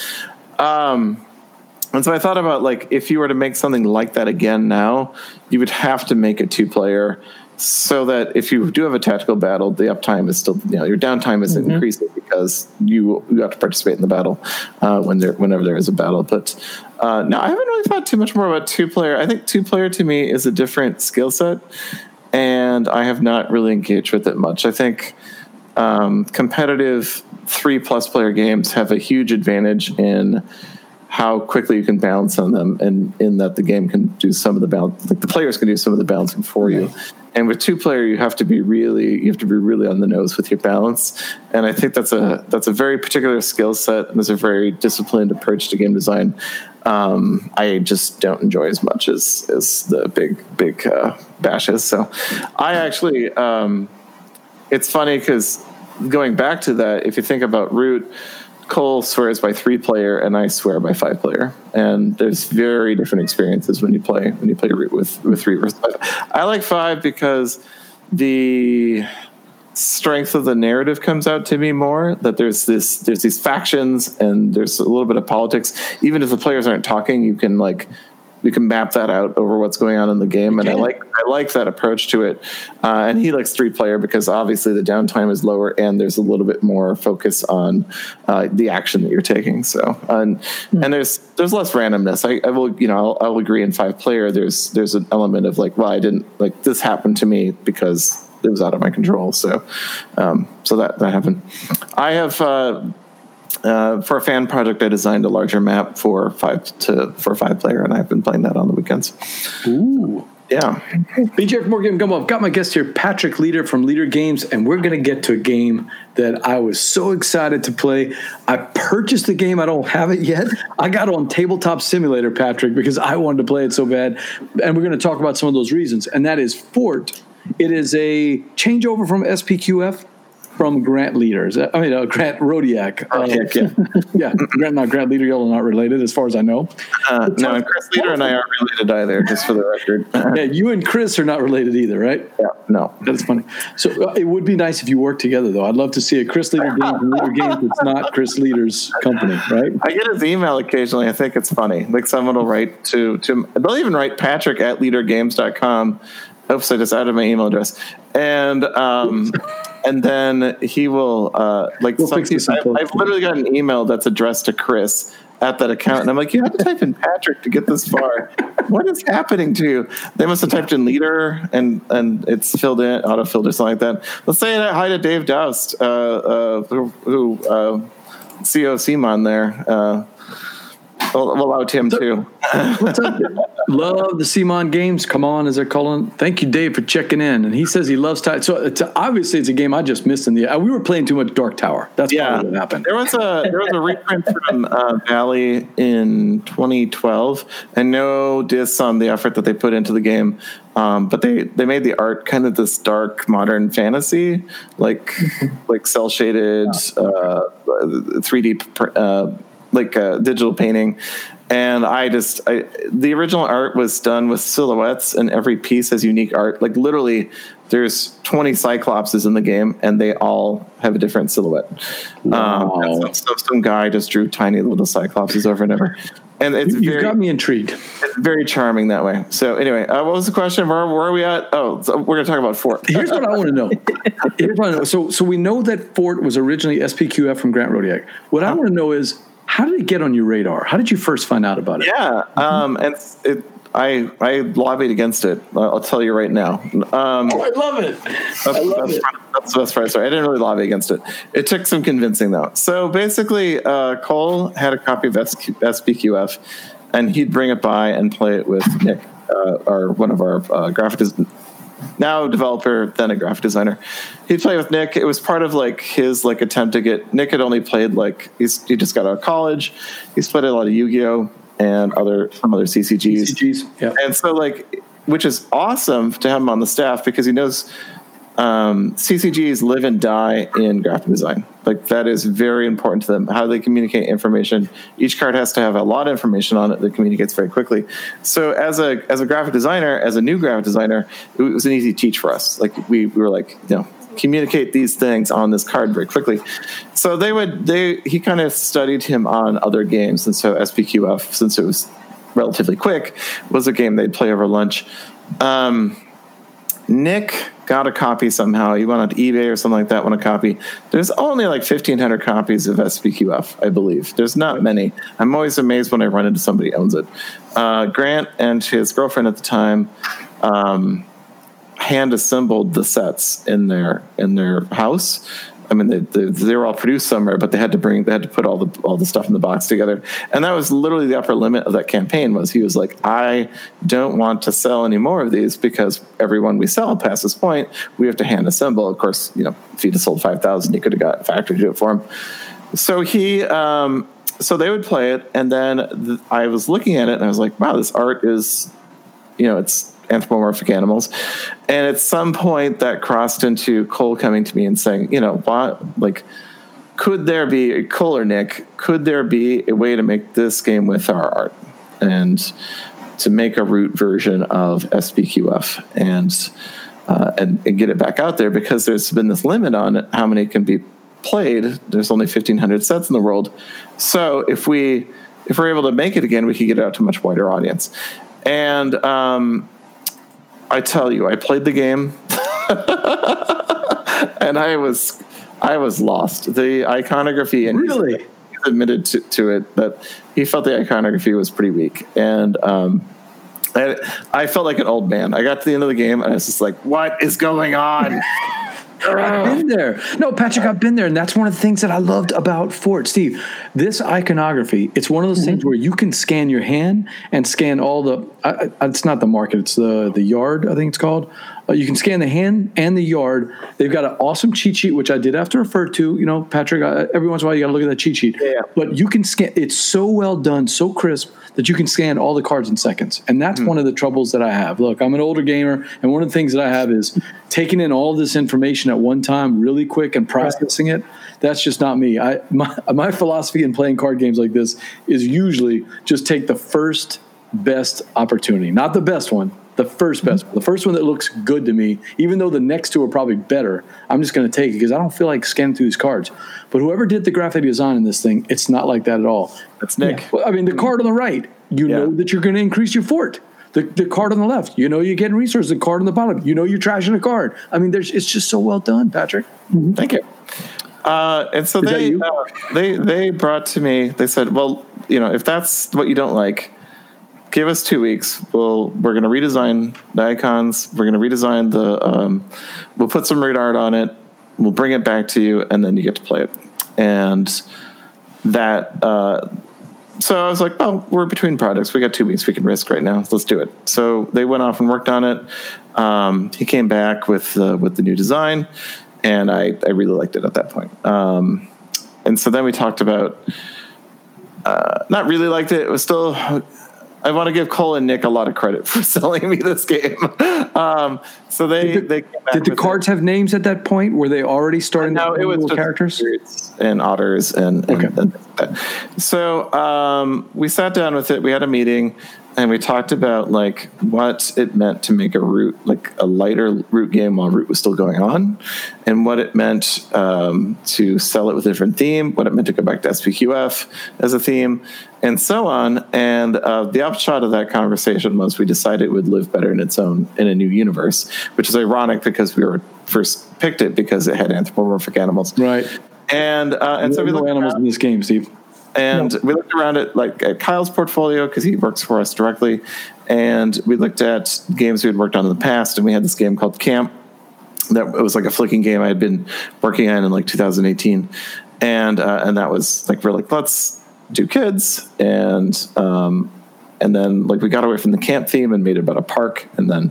Um, and so I thought about, like, if you were to make something like that again now, you would have to make a two-player so that if you do have a tactical battle, the uptime is still, you know, your downtime isn't mm-hmm. increasing because you you have to participate in the battle uh, when there whenever there is a battle. But uh, no, I haven't really thought too much more about two player. I think two player to me is a different skill set, and I have not really engaged with it much. I think um, competitive three plus player games have a huge advantage in how quickly you can balance on them, and in that the game can do some of the balance, like the players can do some of the balancing for you. And with two player, you have to be really, you have to be really on the nose with your balance. And I think that's a that's a very particular skill set, and there's a very disciplined approach to game design. Um, I just don't enjoy as much as as the big big uh, bashes. So I actually, um, it's funny because going back to that, if you think about Root. Cole swears by three player, and I swear by five player. And there's very different experiences when you play when you play with with three versus five. I like five because the strength of the narrative comes out to me more. That there's this there's these factions, and there's a little bit of politics. Even if the players aren't talking, you can like you can map that out over what's going on in the game. And I like I like that approach to it. Uh, and he likes three player because obviously the downtime is lower, and there's a little bit more focus on uh, the action that you're taking. So and mm-hmm. and there's there's less randomness. I, I will you know I'll, I'll agree in five player. There's there's an element of like well I didn't like this happened to me because it was out of my control. So um, so that that happened. I have. Uh, Uh, for a fan project, I designed a larger map for five to for five player, and I've been playing that on the weekends. Ooh, yeah! B J from Board Game Gumbo. I've got my guest here, Patrick Leder from Leder Games, and we're going to get to a game that I was so excited to play. I purchased the game. I don't have it yet. I got on Tabletop Simulator, Patrick, because I wanted to play it so bad, and we're going to talk about some of those reasons. And that is Fort. It is a changeover from S P Q F. From Grant Leaders, I mean uh, Grant Rodiak. Oh, yeah, yeah. yeah, Grant, not Grant Leader. Y'all are not related, as far as I know. Uh, no, and Chris Leader and I aren't related either, just for the record. Yeah, you and Chris are not related either, right? Yeah, no, that's funny. So uh, it would be nice if you worked together, though. I'd love to see a Chris Leader game from Leader Games that's not Chris Leader's company, right? I get his email occasionally. I think it's funny. Like someone will write to to. They'll even write Patrick at leader games dot com. Oops, I just added my email address. And um, and then he will, uh, like, we'll some, I've, I've literally got an email that's addressed to Chris at that account, and I'm like, you had to type in Patrick to get this far. What is happening to you? They must have typed in Leder, and and it's filled in, auto-filled or something like that. Let's say hi to Dave Doust, uh, uh, who, who uh, C O C on there. Uh, We'll, we'll allow Tim so, too. What's up? Love the Simon games. Come on, as they're calling. Thank you, Dave, for checking in. And he says he loves Titan. So it's, obviously, it's a game I just missed in the. We were playing too much Dark Tower. That's yeah. what happened. There was a there was a reprint from uh, Valley in twenty twelve, and no diss on the effort that they put into the game. Um, but they, they made the art kind of this dark modern fantasy, like like cell shaded uh, three D. Uh, like a digital painting. And I just, I, the original art was done with silhouettes, and every piece has unique art. Like literally there's twenty Cyclopses in the game, and they all have a different silhouette. Wow. Um, so some guy just drew tiny little Cyclopses over and over. And it's you, you very, got me intrigued. It's very charming that way. So anyway, uh, what was the question? Where, where are we at? Oh, so we're going to talk about Fort. Here's what I want to know. Here's what I know. So, so we know that Fort was originally S P Q F from Grant Rodiak. What I want to know is, how did it get on your radar? How did you first find out about it? Yeah, um, and it, I I lobbied against it. I'll tell you right now. Um, oh, I love it. That's, I love that's, it. That's the best part. Sorry, I didn't really lobby against it. It took some convincing, though. So basically, uh, Cole had a copy of S P Q F, and he'd bring it by and play it with Nick, uh, or one of our uh, graphic designers. Now developer, then a graphic designer. He'd play with Nick. It was part of like his like attempt to get Nick had only played like he's he just got out of college. He's played a lot of Yu-Gi-Oh and other some other C C Gs. C C Gs yeah. And so like, which is awesome to have him on the staff because he knows um, C C Gs live and die in graphic design. Like that is very important to them, how they communicate information. Each card has to have a lot of information on it that communicates very quickly. So as a as a graphic designer, as a new graphic designer, it was an easy teach for us. Like we, we were like, you know, communicate these things on this card very quickly. So they would they he kind of studied him on other games, and so S P Q F, since it was relatively quick, was a game they'd play over lunch. Um, Nick got a copy somehow. He went on eBay or something like that, won a copy. There's only like fifteen hundred copies of S P Q F, I believe. There's not many. I'm always amazed when I run into somebody who owns it. Uh, Grant and his girlfriend at the time um, hand assembled the sets in their in their house. I mean, they, they, they were all produced somewhere, but they had to bring, they had to put all the all the stuff in the box together, and that was literally the upper limit of that campaign. Was he was like, I don't want to sell any more of these because everyone we sell past this point, we have to hand assemble. Of course, you know, if he'd have sold five thousand, he could have got Factory to do it for him. So he, um, so they would play it, and then the, I was looking at it, and I was like, wow, this art is, you know, it's anthropomorphic animals. And at some point that crossed into Cole coming to me and saying, you know, why, like, could there be, Cole or Nick, could there be a way to make this game with our art and to make a Root version of S P Q F and, uh, and, and get it back out there? Because there's been this limit on how many can be played. There's only fifteen hundred sets in the world. So if we, if we're able to make it again, we could get it out to a much wider audience. And, um, I tell you, I played the game, and I was, I was lost. The iconography, and really? he admitted to, to it that he felt the iconography was pretty weak, and um, I, I felt like an old man. I got to the end of the game, and I was just like, "What is going on?" I've been there. No, Patrick, I've been there, and that's one of the things that I loved about Fort. Steve, this iconography, it's one of those mm-hmm. things where you can scan your hand and scan all the uh, it's not the market, it's the the yard, I think it's called. Uh, you can scan the hand and the yard. They've got an awesome cheat sheet, which I did have to refer to. You know, Patrick, I, every once in a while you got to look at that cheat sheet. Yeah. But you can scan. It's so well done, so crisp, that you can scan all the cards in seconds. And that's mm. one of the troubles that I have. Look, I'm an older gamer, and one of the things that I have is taking in all this information at one time really quick and processing right. it. That's just not me. I my, my philosophy in playing card games like this is usually just take the first best opportunity, not the best one, the first best one, the first one that looks good to me, even though the next two are probably better. I'm just going to take it because I don't feel like scanning through these cards. But whoever did the graphic design in this thing, it's not like that at all. That's Nick. Yeah. Well, I mean, the card on the right, you yeah. know that you're going to increase your fort. The, the card on the left, you know you're getting resources. The card on the bottom, you know you're trashing a card. I mean, there's, it's just so well done, Patrick. Mm-hmm. Thank you. Uh, and so they, uh, they they brought to me, they said, well, you know, if that's what you don't like, give us two weeks. We'll we're gonna redesign the icons. We're gonna redesign the. Um, we'll put some root art on it. We'll bring it back to you, and then you get to play it. And that. Uh, so I was like, oh, we're between projects. We got two weeks. We can risk right now. Let's do it. So they went off and worked on it. Um, he came back with uh, with the new design, and I I really liked it at that point. Um, and so then we talked about. Uh, not really liked it. It was still. I want to give Cole and Nick a lot of credit for selling me this game. Um, so they did the, they came back did the cards it. have names at that point? Were they already starting? No, it was just characters and otters and, and, okay. and that. So um, we sat down with it. We had a meeting, and we talked about like what it meant to make a root like a lighter root game while root was still going on, and what it meant um, to sell it with a different theme, what it meant to go back to S P Q F as a theme, and so on. And uh, the upshot of that conversation was we decided it would live better in its own in a new universe, which is ironic because we were first picked it because it had anthropomorphic animals, right? And uh, and there so we no looked animals around. In this game, Steve. And we looked around at like at Kyle's portfolio because he works for us directly, and we looked at games we had worked on in the past, and we had this game called Camp that it was like a flicking game I had been working on in like two thousand eighteen, and uh, and that was like we're like let's do kids, and um, and then like we got away from the camp theme and made it about a park, and then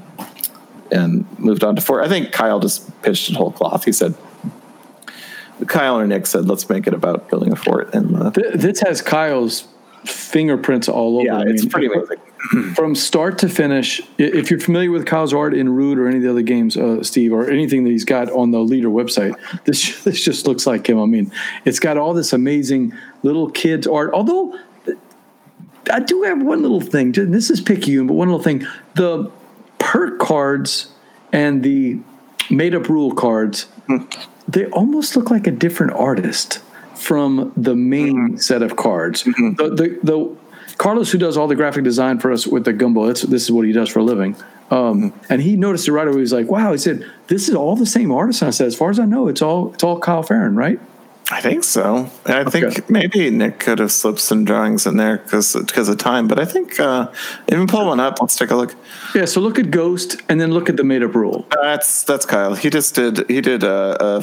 and moved on to Fort. I think Kyle just pitched it whole cloth. He said. Kyle or Nick said, "Let's make it about building a fort." And uh, this has Kyle's fingerprints all over. Yeah, I mean, it's pretty amazing from start to finish. If you're familiar with Kyle's art in Root or any of the other games, uh, Steve, or anything that he's got on the Leder website, this this just looks like him. I mean, it's got all this amazing little kids art. Although I do have one little thing. This is picayune, but one little thing: the perk cards and the made-up rule cards. They almost look like a different artist from the main mm-hmm. set of cards. Mm-hmm. The, the, the Carlos, who does all the graphic design for us with the Gumbo, that's, this is what he does for a living. Um, and he noticed it right away. He was like, wow, he said, this is all the same artist. And I said, as far as I know, it's all it's all Kyle Ferrin, right? I think so. I okay. think maybe Nick could have slipped some drawings in there because of time. But I think uh, even pull one up. Let's take a look. Yeah. So look at Ghost, and then look at the made-up rule. That's that's Kyle. He just did he did a, a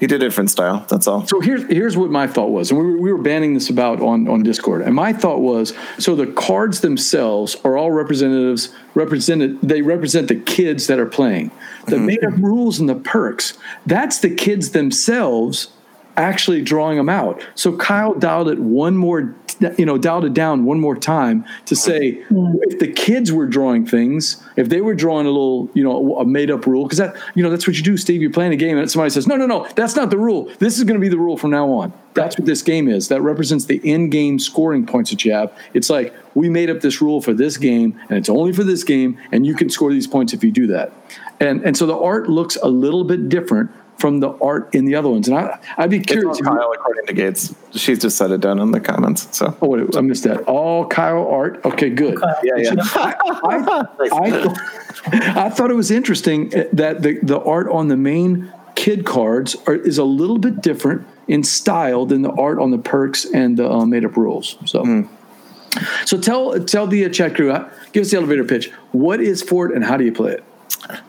he did a different style. That's all. So here's here's what my thought was, and we were, we were banning this about on, on Discord. And my thought was, so the cards themselves are all representatives represented. They represent the kids that are playing. The mm-hmm. made-up rules and the perks. That's the kids themselves. Actually drawing them out. So Kyle dialed it one more, you know, dialed it down one more time to say if the kids were drawing things, if they were drawing a little, you know, a made up rule, because that, you know, that's what you do, Steve. You're playing a game and somebody says, no, no, no, that's not the rule. This is going to be the rule from now on. That's what this game is. That represents the end game scoring points that you have. It's like we made up this rule for this game and it's only for this game and you can score these points if you do that. And and so the art looks a little bit different from the art in the other ones. And I, I'd be curious. It's all Kyle, according to Gates. She's just set it down in the comments. So. Oh, wait, I missed that. All Kyle art. Okay, good. Kyle. Yeah, yeah. I, I, I thought it was interesting that the, the art on the main kid cards are, is a little bit different in style than the art on the perks and the uh, made-up rules. So mm. so tell, tell the chat crew, give us the elevator pitch. What is Fort and how do you play it?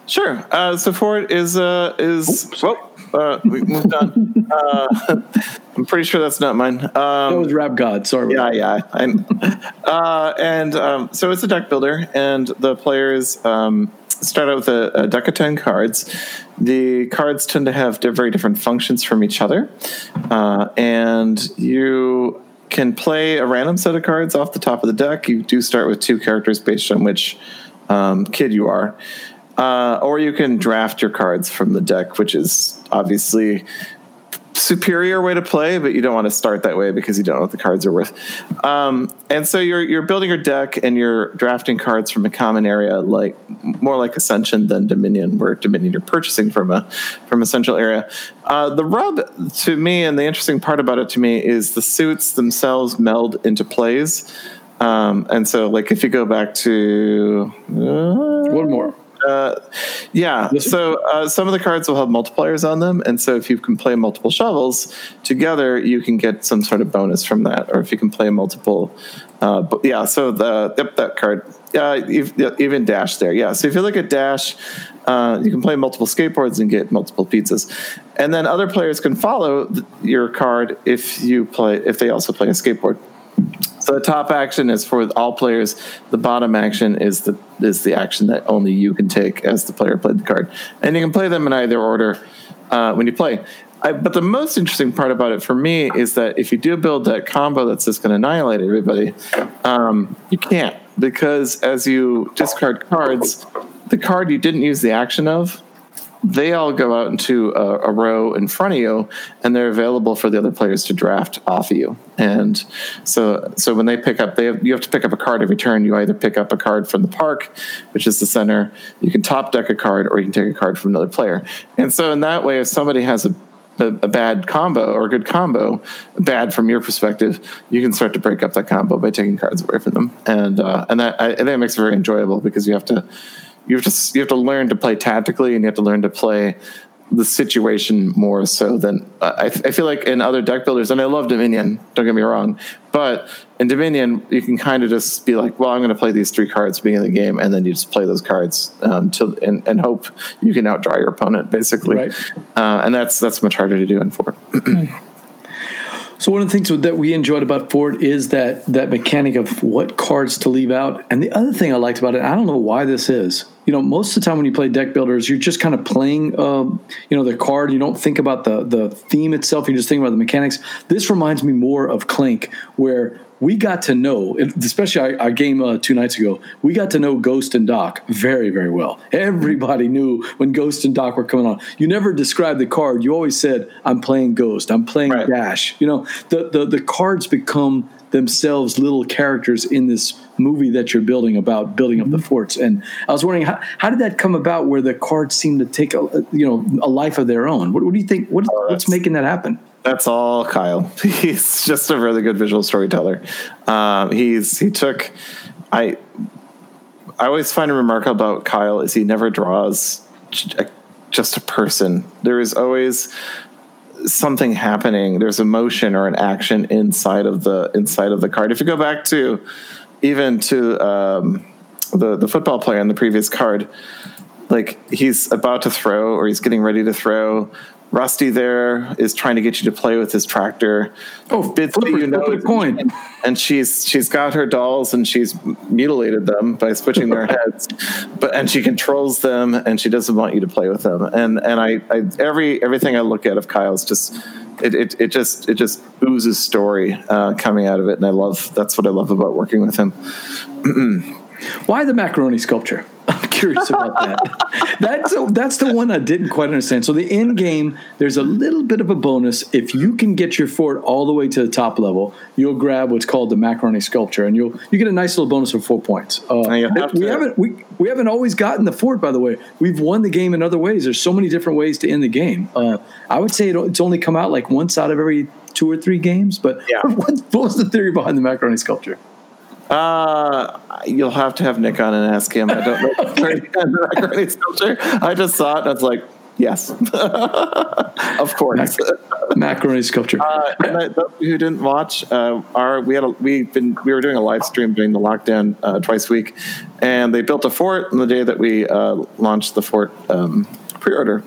Sure. Uh, so Fort is uh, is well. Uh, we moved on. Uh, I'm pretty sure that's not mine. Um, that was Rap God. Sorry. Yeah, yeah. Uh, and um, so it's a deck builder, and the players um, start out with a, a deck of ten cards. The cards tend to have very different functions from each other, uh, and you can play a random set of cards off the top of the deck. You do start with two characters based on which um, kid you are. Uh, or you can draft your cards from the deck, which is obviously superior way to play, but you don't want to start that way because you don't know what the cards are worth. Um, and so you're you're building your deck and you're drafting cards from a common area, like more like Ascension than Dominion, where Dominion you're purchasing from a from a central area. Uh, the rub to me, and the interesting part about it to me, is the suits themselves meld into plays. Um, and so, like if you go back to uh, one more. Uh, yeah, so uh, some of the cards will have multipliers on them, and so if you can play multiple shovels together, you can get some sort of bonus from that, or if you can play multiple... Uh, but yeah, so the yep, that card, uh, even Dash there, yeah. So if you look at Dash, uh, you can play multiple skateboards and get multiple pizzas, and then other players can follow th- your card if you play if they also play a skateboard. So the top action is for all players. The bottom action is the is the action that only you can take as the player played the card, and you can play them in either order uh, when you play. I, but the most interesting part about it for me is that if you do build that combo that's just going to annihilate everybody, um, you can't, because as you discard cards, the card you didn't use the action of, they all go out into a, a row in front of you, and they're available for the other players to draft off of you. And so, so when they pick up, they have, you have to pick up a card every turn. You either pick up a card from the park, which is the center. You can top deck a card, or you can take a card from another player. And so in that way, if somebody has a A, a bad combo or a good combo, bad from your perspective, you can start to break up that combo by taking cards away from them, and uh, and that I, I think it makes it very enjoyable, because you have to you have to you have to learn to play tactically, and you have to learn to play the situation more so than uh, I, I feel like in other deck builders. And I love Dominion, don't get me wrong, but in Dominion you can kind of just be like, well, I'm going to play these three cards at the beginning of the game, and then you just play those cards um, till, and, and hope you can outdraw your opponent, basically. Right. Uh, and that's that's much harder to do in Fort. So one of the things that we enjoyed about Fort is that that mechanic of what cards to leave out. And the other thing I liked about it, I don't know why this is, you know, most of the time when you play deck builders, you're just kind of playing, um, you know, the card. You don't think about the the theme itself. You just think about the mechanics. This reminds me more of Clank, where we got to know, especially our, our game uh, two nights ago, we got to know Ghost and Doc very, very well. Everybody knew when Ghost and Doc were coming on. You never described the card. You always said, I'm playing Ghost, I'm playing right. Dash. You know, the, the, the cards become themselves little characters in this movie that you're building about building up the forts. And I was wondering, how, how did that come about where the cards seem to take a, you know, a life of their own? What, what do you think? What, oh, what's making that happen? That's all Kyle. He's just a really good visual storyteller. Um, he's he took. I I always find it remarkable about Kyle is he never draws just a person. There is always something happening. There's emotion or an action inside of the inside of the card. If you go back to even to um, the the football player on the previous card, like he's about to throw or he's getting ready to throw. Rusty there is trying to get you to play with his tractor. Oh, Bitsy, flip her, you know, flip her coin. And she's she's got her dolls and she's mutilated them by switching their heads. But and she controls them and she doesn't want you to play with them. And and I, I every everything I look at of Kyle's just it it, it just it just oozes story uh, coming out of it, and I love that's what I love about working with him. Why the macaroni sculpture? I'm curious about that. That's a, that's the one I didn't quite understand. So the end game, there's a little bit of a bonus. If you can get your fort all the way to the top level, you'll grab what's called the macaroni sculpture, and you'll you get a nice little bonus of four points. Uh, have we haven't we, we haven't always gotten the fort, by the way. We've won the game in other ways. There's so many different ways to end the game. Uh, I would say it, it's only come out like once out of every two or three games. But yeah. what, what was the theory behind the macaroni sculpture? Uh, you'll have to have Nick on and ask him. I don't know. Okay. I just saw it and I was like, yes. Of course. Mac- macaroni sculpture. Uh, and I, those who didn't watch, uh, our, we had a, we've been, we were doing a live stream during the lockdown uh, twice a week, and they built a fort on the day that we uh, launched the fort um, pre-order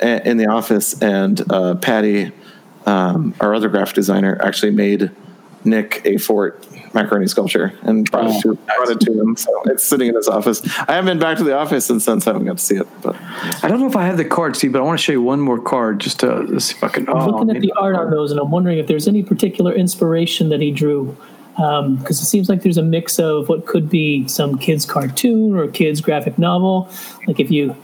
a- in the office. And uh, Patty, um, our other graphic designer, actually made Nick a fort macaroni sculpture and brought, oh, it to, brought it to him. So it's sitting in his office. I haven't been back to the office since then, so I haven't got to see it. But I don't know if I have the card, Steve, but I want to show you one more card just to see if I can. I'm oh, looking at the art on those, and I'm wondering if there's any particular inspiration that he drew, because um, it seems like there's a mix of what could be some kids' cartoon or kids' graphic novel. Like if you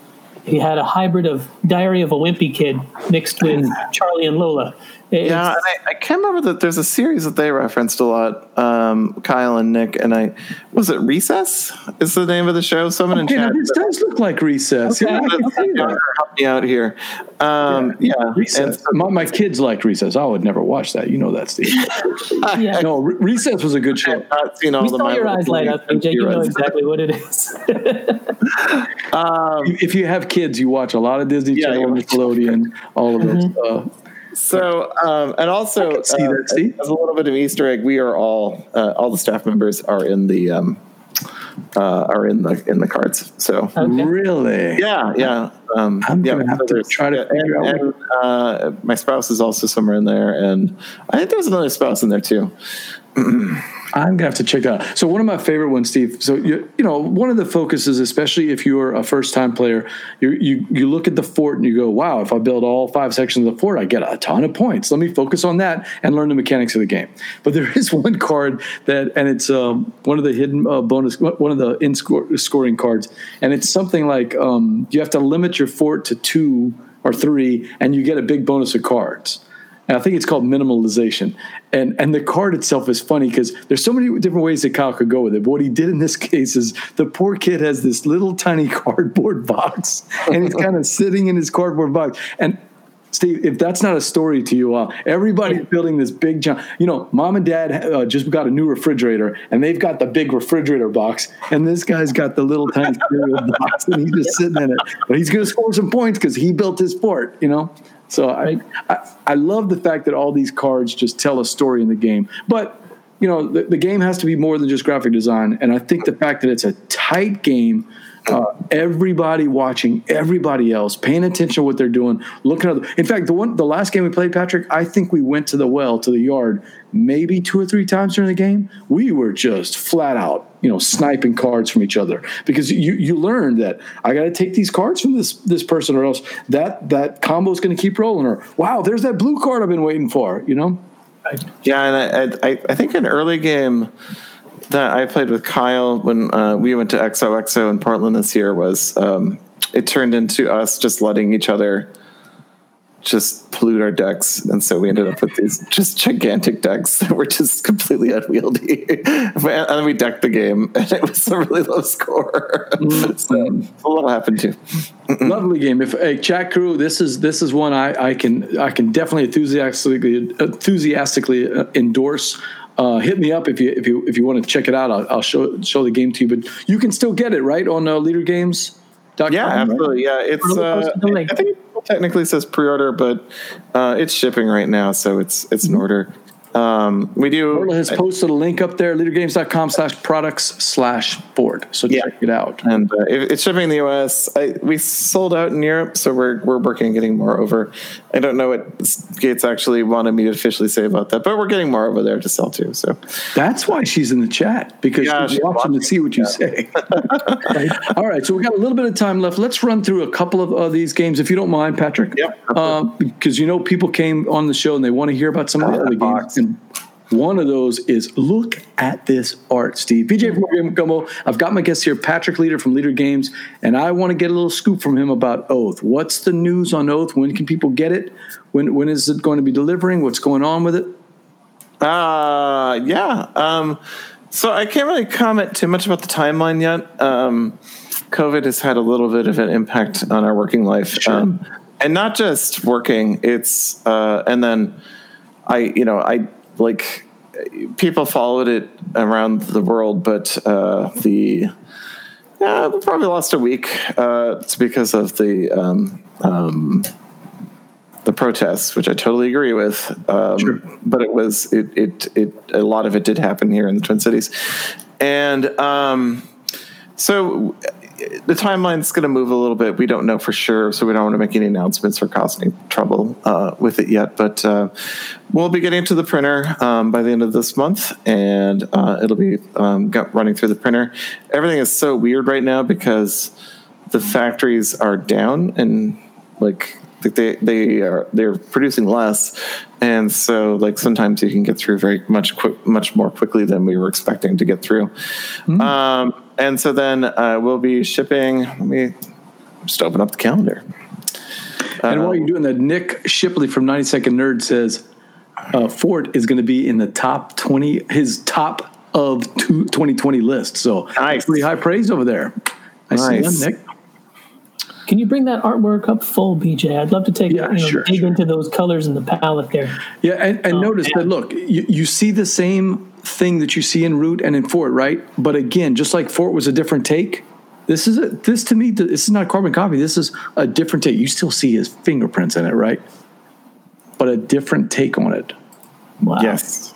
if you had a hybrid of Diary of a Wimpy Kid mixed with Charlie and Lola, It's, yeah, and I, I can't remember that there's a series that they referenced a lot, um, Kyle and Nick, and I, was it Recess is the name of the show? Someone okay, in chat. This does look like Recess. Okay, yeah, I can see that. Help me out here. Um, yeah, yeah. Recess. And so, my, my kids liked Recess. I would never watch that. You know that, Steve. yeah. No, Re- Recess was a good show. I've not seen all we the saw your eyes light up, and Jake, you know exactly what it is. um, if you have kids, you watch a lot of Disney yeah, Channel, Nickelodeon, all of mm-hmm. those stuff. Uh, So, um, and also, see uh, that, see? As a little bit of an Easter egg, we are all, uh, all the staff members are in the, um, uh, are in the, in the cards. So okay. Really? Yeah. Yeah. Um, I'm yeah, gonna have to try to figure and, out. And, uh, my spouse is also somewhere in there, and I think there's another spouse in there too. I'm going to have to check that out. So one of my favorite ones, Steve, so, you, you know, one of the focuses, especially if you're a first-time player, you, you you look at the fort and you go, wow, if I build all five sections of the fort, I get a ton of points. Let me focus on that and learn the mechanics of the game. But there is one card that, and it's um, one of the hidden uh, bonus, one of the in-scoring cards, and it's something like um, you have to limit your fort to two or three, and you get a big bonus of cards. And I think it's called minimalization. And and the card itself is funny because there's so many different ways that Kyle could go with it. But what he did in this case is the poor kid has this little tiny cardboard box, and he's kind of sitting in his cardboard box. And, Steve, if that's not a story to you, uh, everybody's building this big jump. You know, mom and dad uh, just got a new refrigerator, and they've got the big refrigerator box, and this guy's got the little tiny cereal box, and he's just sitting in it. But he's going to score some points because he built his fort, you know? So I, I I love the fact that all these cards just tell a story in the game. But, you know, the, the game has to be more than just graphic design. And I think the fact that it's a tight game, uh, everybody watching everybody else, paying attention to what they're doing, looking at the, in fact, the one the last game we played, Patrick, I think we went to the well, to the yard, maybe two or three times during the game. We were just flat out, you know, sniping cards from each other, because you, you learn that I got to take these cards from this, this person, or else that, that combo is going to keep rolling, or wow, there's that blue card I've been waiting for, you know? Yeah. And I, I, I think an early game that I played with Kyle when uh, we went to X O X O in Portland this year was um, it turned into us just letting each other just pollute our decks, and so we ended up with these just gigantic decks that were just completely unwieldy. And then we decked the game, and it was a really low score. Mm-hmm. So a lot happened too. Lovely game. If hey, chat crew, this is this is one I, I can I can definitely enthusiastically enthusiastically endorse. Uh, hit me up if you if you if you want to check it out. I'll, I'll show show the game to you, but you can still get it right on uh, Leder Games. Yeah, absolutely. Yeah, it's. Uh, I think it technically says pre-order, but uh, it's shipping right now, so it's it's an order. Um, we do. Wehrle has posted a link up there, ledergames dot com slash products slash board. So check yeah. it out. And uh, it, it's shipping in the U S. I, we sold out in Europe, so we're we're working on getting more over. I don't know what Gates actually wanted me to officially say about that, but we're getting more over there to sell too. So that's why she's in the chat, because yeah, she's, she's watching, watching to see what you yeah. say. Right. All right, so we got a little bit of time left. Let's run through a couple of uh, these games, if you don't mind, Patrick. Yep. Uh, because you know people came on the show and they want to hear about some of the other games. And one of those is, look at this art, Steve. P J from Board Game Gumbo. I've got my guest here, Patrick Leder from Leder Games, and I want to get a little scoop from him about Oath. What's the news on Oath? When can people get it? When when is it going to be delivering? What's going on with it? Uh yeah. Um, so I can't really comment too much about the timeline yet. Um, COVID has had a little bit of an impact on our working life, sure. um, and not just working. It's uh, and then. I, you know, I like people followed it around the world, but uh, the uh, we probably lost a week. Uh, it's because of the um, um, the protests, which I totally agree with. Um, sure. But it was it, it it a lot of it did happen here in the Twin Cities, and um, so the timeline's going to move a little bit. We don't know for sure, so we don't want to make any announcements or cause any trouble uh, with it yet. But uh, we'll be getting it to the printer um, by the end of this month, and uh, it'll be um, running through the printer. Everything is so weird right now because the factories are down, and like they they are they're producing less, and so like sometimes you can get through very much quick, much more quickly than we were expecting to get through. Mm. Um, And so then uh, we'll be shipping. Let me just open up the calendar. And um, while you're doing that, Nick Shipley from ninety Second Nerd says, uh, Fort is going to be in the top twenty, his top of two, twenty twenty list. So nice. Pretty high praise over there. I nice. see you, Nick. Can you bring that artwork up full, B J? I'd love to take yeah, you know, sure, dig sure. into those colors in the palette there. Yeah, and, and um, notice yeah. that, look, you, you see the same thing that you see in Root and in Fort, right? But again, just like Fort was a different take, this is a, this to me, this is not carbon copy. This is a different take. You still see his fingerprints in it, right? But a different take on it. Wow. Yes.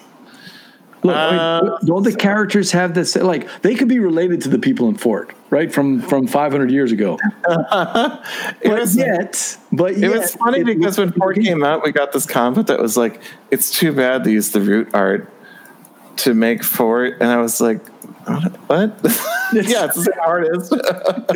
Look, uh, I mean, don't the characters have this? Like, they could be related to the people in Fort, right? From from five hundred years ago. but was, yet, but it yet, was funny it, because when Fort came out, we got this comment that was like, "It's too bad they used the Root art to make Fort," and I was like, "What?" yeah, it's the same artist.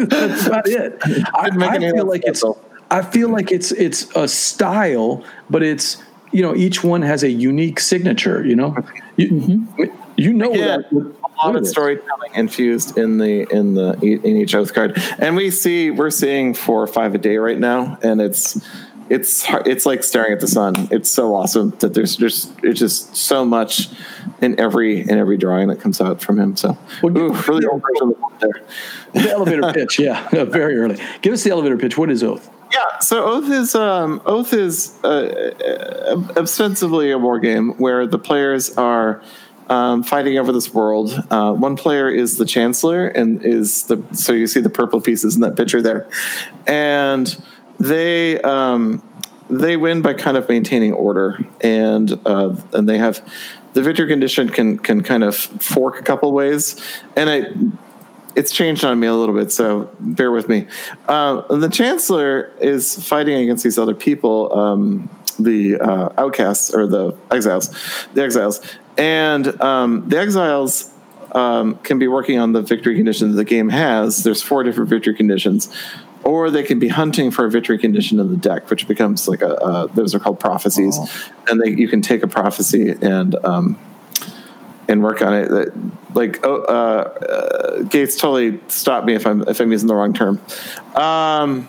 That's about it. I, I feel like it's. I feel like it's it's a style, but it's. You know, each one has a unique signature, you know, you, mm-hmm. you know, yeah, what I, what a lot of storytelling infused in the, in the, in each Oath card. And we see, we're seeing four or five a day right now. And it's, it's, hard, it's like staring at the sun. It's so awesome that there's just, it's just so much in every, in every drawing that comes out from him. So well, ooh, really the, old version of the, there. The elevator pitch. Yeah. Very early. Give us the elevator pitch. What is Oath? Yeah, so Oath is um, Oath is uh, ostensibly a war game where the players are um, fighting over this world. Uh, one player is the Chancellor, and is the so you see the purple pieces in that picture there, and they um, they win by kind of maintaining order, and uh, and they have the victory condition can can kind of fork a couple ways, and I. It's changed on me a little bit, so bear with me. Uh, the Chancellor is fighting against these other people, um, the uh, outcasts or the exiles, the exiles, and um, the exiles um, can be working on the victory condition that the game has. There's four different victory conditions, or they can be hunting for a victory condition in the deck, which becomes like a. Uh, those are called prophecies, oh. and they, you can take a prophecy and. Um, and work on it. Like oh, uh, uh, Gates totally stopped me if I'm if I'm using the wrong term. Um,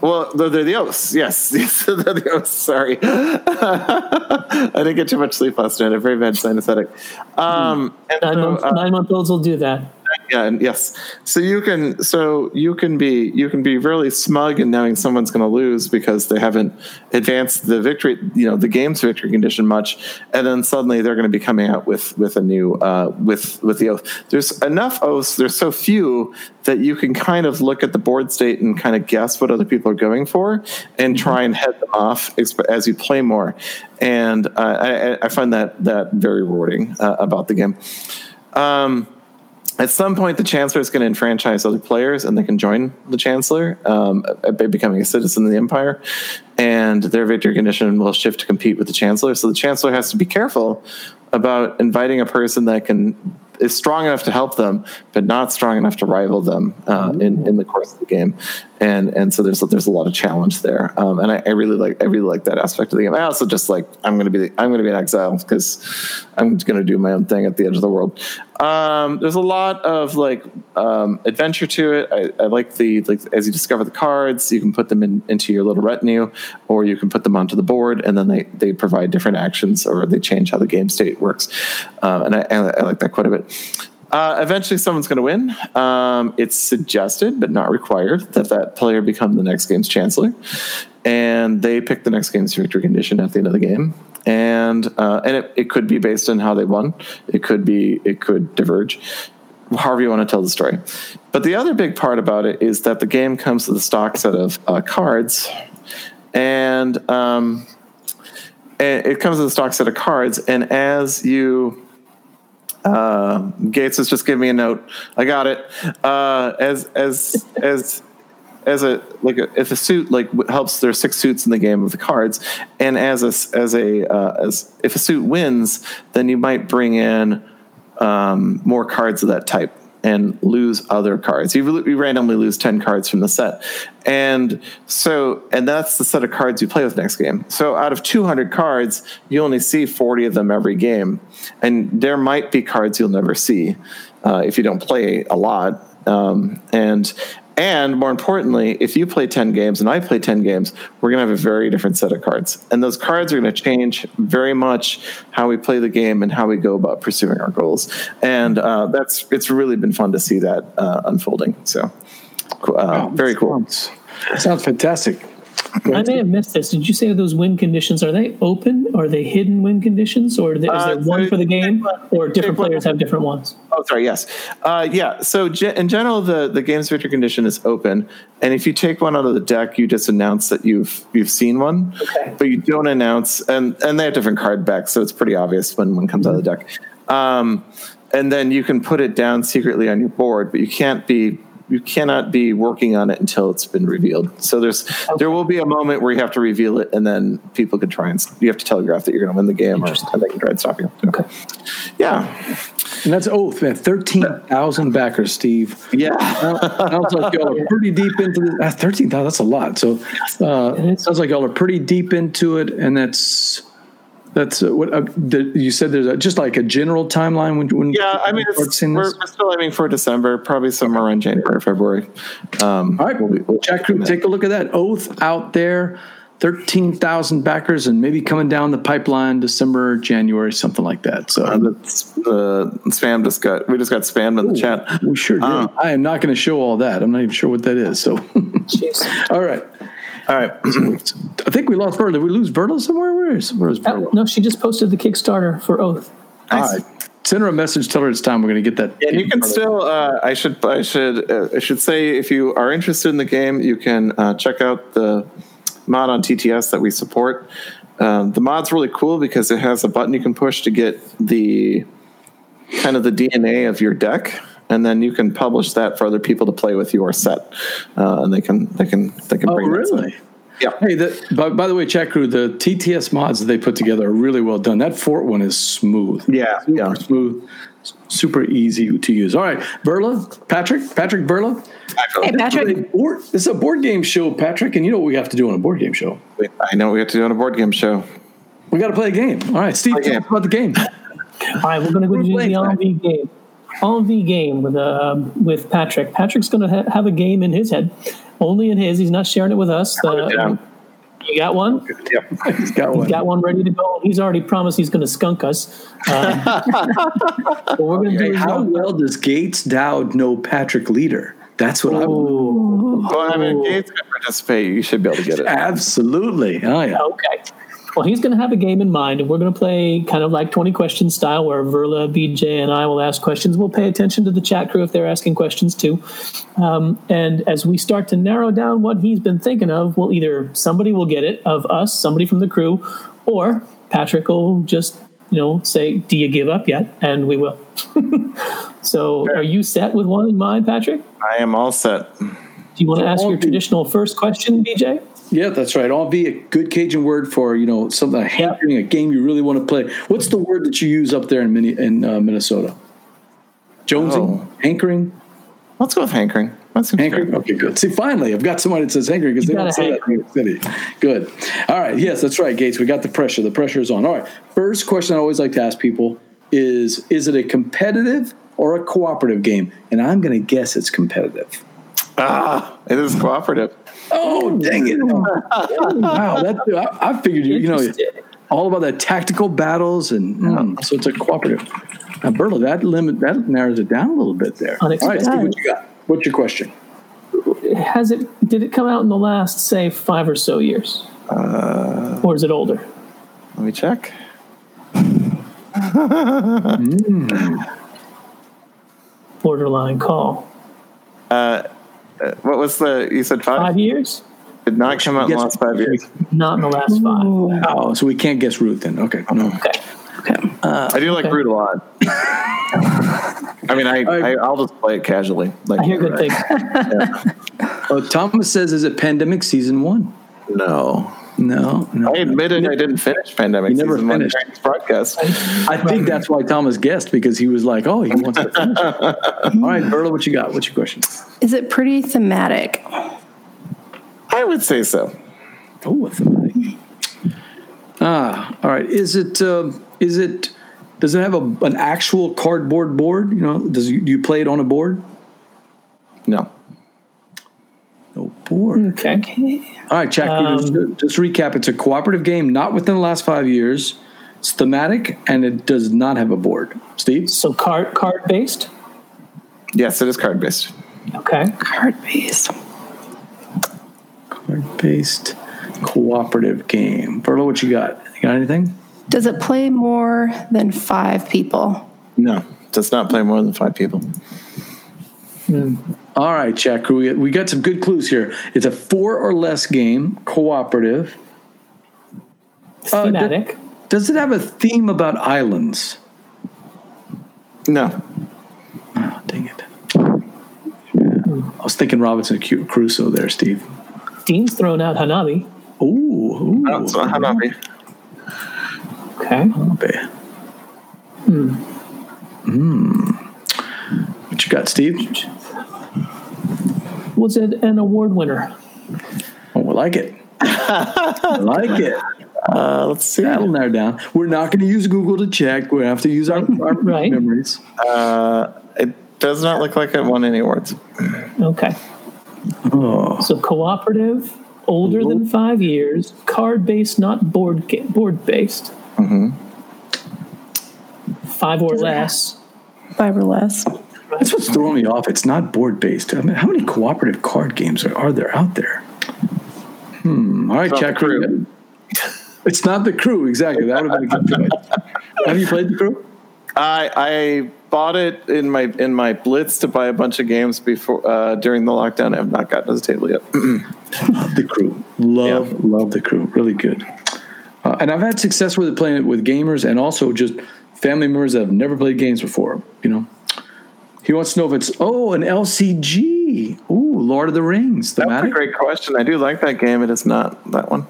well, they're, they're the oaths. Yes, they're the oaths. Sorry, I didn't get too much sleep last night. I'm very bad synesthetic. Um, and nine, so, month, uh, nine month olds will do that. Yeah. And yes. So you can. So you can be. You can be really smug in knowing someone's going to lose because they haven't advanced the victory. You know, the game's victory condition much, and then suddenly they're going to be coming out with with a new uh, with with the oath. There's enough oaths. There's so few that you can kind of look at the board state and kind of guess what other people are going for, and try and head them off as you play more. And uh, I, I find that that very rewarding uh, about the game. Um, At some point, the Chancellor is going to enfranchise other players, and they can join the Chancellor um, by becoming a citizen of the Empire, and their victory condition will shift to compete with the Chancellor. So the Chancellor has to be careful about inviting a person that can is strong enough to help them, but not strong enough to rival them uh, in, in the course of the game. And and so there's there's a lot of challenge there. Um, and I, I really like I really like that aspect of the game. I also just like I'm gonna be the, I'm gonna be an exile because I'm gonna do my own thing at the edge of the world. Um, there's a lot of like um, adventure to it. I, I like the like as you discover the cards, you can put them in, into your little retinue, or you can put them onto the board, and then they, they provide different actions or they change how the game state works. Uh, and I, I like that quite a bit. Uh, eventually, someone's going to win. Um, it's suggested, but not required, that that player become the next game's Chancellor, and they pick the next game's victory condition at the end of the game. And uh, and it, it could be based on how they won. It could be it could diverge, however you want to tell the story. But the other big part about it is that the game comes with a stock set of uh, cards, and um, it comes with a stock set of cards. And as you Uh, Gates has just given me a note. I got it. Uh, as as as as a like a, if a suit like helps, there's six suits in the game of the cards, and as a, as a uh, as if a suit wins, then you might bring in um, more cards of that type and lose other cards. You, you randomly lose ten cards from the set, and so and that's the set of cards you play with next game. So out of two hundred cards, you only see forty of them every game, and there might be cards you'll never see uh, if you don't play a lot. Um, and And more importantly, if you play ten games and I play ten games, we're going to have a very different set of cards. And those cards are going to change very much how we play the game and how we go about pursuing our goals. And uh, that's it's really been fun to see that uh, unfolding. So uh, very cool. That sounds fantastic. I may have missed this. Did you say those win conditions, are they open? Are they hidden win conditions? Or is there uh, one so, for the game? Or different players have different ones? Oh, sorry, yes. Uh, yeah, so ge- in general, the, the game's victory condition is open. And if you take one out of the deck, you just announce that you've you've seen one. Okay. But you don't announce, and, and they have different card backs, so it's pretty obvious when one comes mm-hmm. out of the deck. Um, and then you can put it down secretly on your board, but you can't be... You cannot be working on it until it's been revealed. So there's okay. there will be a moment where you have to reveal it, and then people can try and you have to telegraph that you're going to win the game, or they can try and stop you. Okay, yeah. And that's Oath, man. Thirteen thousand backers, Steve. Yeah, sounds like y'all are pretty deep into this. Uh, Thirteen thousand, that's a lot. So uh, sounds like y'all are pretty deep into it, and that's. That's uh, what uh, the, you said. There's a, just like a general timeline when. when yeah, I mean, it's, we're, we're still aiming for December, probably somewhere around January, February. Um, All right, we'll, we'll check. Take a look at that. Oath out there, thirteen thousand backers, and maybe coming down the pipeline, December, January, something like that. So uh, that's, uh, spam just got. We just got spammed in Ooh, the chat. We sure did. Um, I am not going to show all that. I'm not even sure what that is. So, all right. All right. I think we lost Verla. Did we lose Verla somewhere? Where is, where is Verla? Uh, no, she just posted the Kickstarter for Oath. Nice. All right. Send her a message. Tell her it's time. We're going to get that. Yeah, and you can still. Uh, I should. I should. Uh, I should say if you are interested in the game, you can uh, check out the mod on T T S that we support. Um, the mod's really cool because it has a button you can push to get the kind of the D N A of your deck. And then you can publish that for other people to play with your set, uh, and they can they can they can. Oh, bring really? That yeah. Hey, the, by, by the way, chat crew, the T T S mods that they put together are really well done. That Fort one is smooth. Yeah, super yeah. smooth, super easy to use. All right, Verla, Patrick, Patrick Verla. Hey, Patrick. Board, this is a board game show, Patrick, and you know what we have to do on a board game show. I know what we have to do on a board game show. We got to play a game. All right, Steve, tell us about the game. All right, we're going to go to the L M V game. On the game with uh, with Patrick. Patrick's going to ha- have a game in his head, only in his. He's not sharing it with us. Uh, yeah. You got one? Yeah, he's got one. He's got one ready to go. He's already promised he's going to skunk us. Uh, well, we're gonna okay. do How one. well does Gates Dowd know Patrick Leder? That's what oh. I want. Well, I mean, Gates can participate. You should be able to get it. Absolutely. Oh, yeah. Okay. Well, he's going to have a game in mind, and we're going to play kind of like twenty question style where Verla, B J, and I will ask questions. We'll pay attention to the chat crew if they're asking questions too. Um, and as we start to narrow down what he's been thinking of, well, either somebody will get it of us, somebody from the crew, or Patrick will just, you know, say, do you give up yet? And we will. So are you set with one in mind, Patrick? I am all set. Do you want to ask your traditional first question, B J? Yeah, that's right. I'll be a good Cajun word for, you know, something, a hankering, a game you really want to play. What's the word that you use up there in mini, in uh, Minnesota? Jonesing? Oh. Hankering? Let's go with hankering. Let's hankering? Fair. Okay, good. See, finally, I've got somebody that says hankering because they don't say that in New York City. Good. All right. Yes, that's right, Gates. We got the pressure. The pressure is on. All right. First question I always like to ask people is, is it a competitive or a cooperative game? And I'm going to guess it's competitive. Ah, it is cooperative. Oh, dang it. Wow, that, I, I figured you, you know, all about the tactical battles, and mm, so it's a cooperative. Now, Berla, that limit that narrows it down a little bit there. All right, Steve, what you got? What's your question? Has it? Did it come out in the last, say, five or so years? Uh, or is it older? Let me check. mm. Borderline call. Uh. Uh, what was the, you said five? Five years? Did not come out in the last five years. Not in the last five. Wow. Oh, so we can't guess Root then. Okay. No. Okay. okay. Uh, I do like okay. Root a lot. I mean, I, I, I'll just play it casually. Like I hear good things. yeah. Oh, Thomas says, is it Pandemic Season one? No. No, no. I admitted no. I didn't finish Pandemic you never Season finished. one broadcast. I think that's why Thomas guessed, because he was like, oh, he wants to finish. All right, Verla, what you got? What's your question? Is it pretty thematic? I would say so. Oh, thematic. Ah, all right. Is it, uh, is it, does it have a, an actual cardboard board? You know, does you, do you play it on a board? No. No board. Okay. okay. All right, Jack, um, just, just recap. It's a cooperative game not within the last five years. It's thematic, and it does not have a board. Steve? So card card-based? Yes, it is card-based. Okay. Card-based. Card-based cooperative game. Verla, what you got? You got anything? Does it play more than five people? No, it does not play more than five people. Mm. All right, Jack, we got, we got some good clues here. It's a four or less game, cooperative. Thematic. Uh, d- does it have a theme about islands? No. Oh, dang it. Yeah. I was thinking Robinson Crusoe there, Steve. Dean's thrown out Hanabi. Ooh. ooh. I don't saw Hanabi. Okay. Hanabi. Hmm. Hmm. What you got, Steve? Was it an award winner? Oh, we like it. I like it. Uh, let's see. That'll narrow down. We're not going to use Google to check. We have to use our, our right. memories. Uh, it does not look like it won any awards. Okay. Oh. So cooperative, older Ooh. than five years, card-based, not board ga- board-based. Mm-hmm. Five or does less. Five or less. That's what's throwing me off. It's not board-based. I mean, how many cooperative card games are, are there out there? Hmm. All right, it's Jack. Crew. It's not The Crew, exactly. That would have been a good choice. Have you played The Crew? I I bought it in my in my blitz to buy a bunch of games before uh, during the lockdown. I have not gotten to the table yet. The Crew. Love, yeah. love The Crew. Really good. Uh, and I've had success with it, playing it with gamers and also just family members that have never played games before, you know. He wants to know if it's, oh, an L C G. Ooh, Lord of the Rings. Thematic? That's a great question. I do like that game. It is not that one.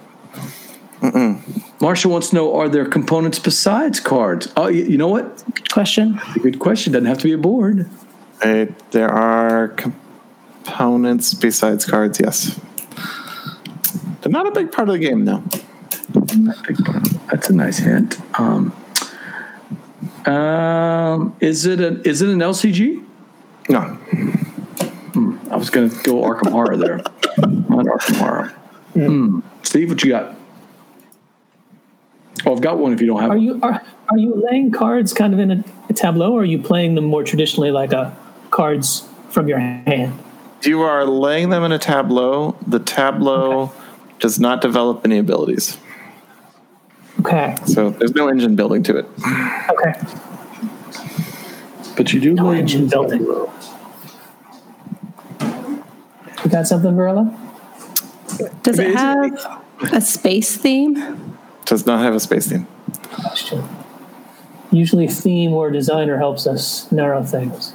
Mm-mm. Marsha wants to know, are there components besides cards? Oh, you, you know what? Good question. A good question. Doesn't have to be a board. Uh, there are components besides cards, yes. They're not a big part of the game, though. That's a nice hint. Um Um, is it an is it an L C G? No. Hmm, I was going to go Arkham Horror there. Not Arkham Horror. Yeah. Hmm. Steve, what you got? Oh, I've got one. If you don't have, are you are are you laying cards kind of in a, a tableau, or are you playing them more traditionally like a cards from your hand? You are laying them in a tableau. The tableau okay. does not develop any abilities. Okay. So there's no engine building to it. Okay. But you do no like engine building. You got something, Verla? Does it have a space theme? Does not have a space theme. Question. Usually theme or designer helps us narrow things.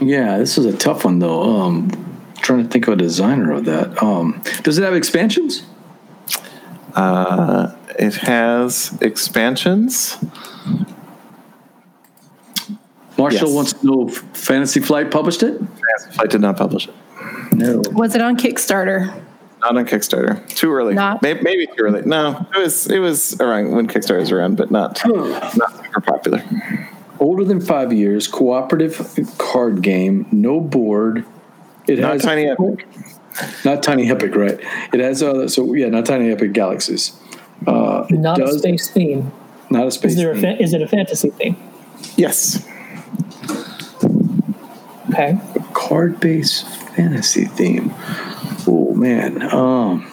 Yeah, this is a tough one, though. Um, trying to think of a designer of that. Um, does it have expansions? Uh... It has expansions. Marshall yes. wants to know if Fantasy Flight published it? Fantasy Flight did not publish it. No. Was it on Kickstarter? Not on Kickstarter. Too early. Not- maybe, maybe too early. No, it was it was around when Kickstarter was around, but not, oh. not super popular. Older than five years, cooperative card game, no board. It not has Tiny Epic. Not Tiny Epic, right. It has, uh, so yeah, not Tiny Epic Galaxies. Uh, not does, a space theme. Not a space is there a fa- theme. Is it a fantasy theme? Yes. Okay. A card-based fantasy theme. Oh, man. Um,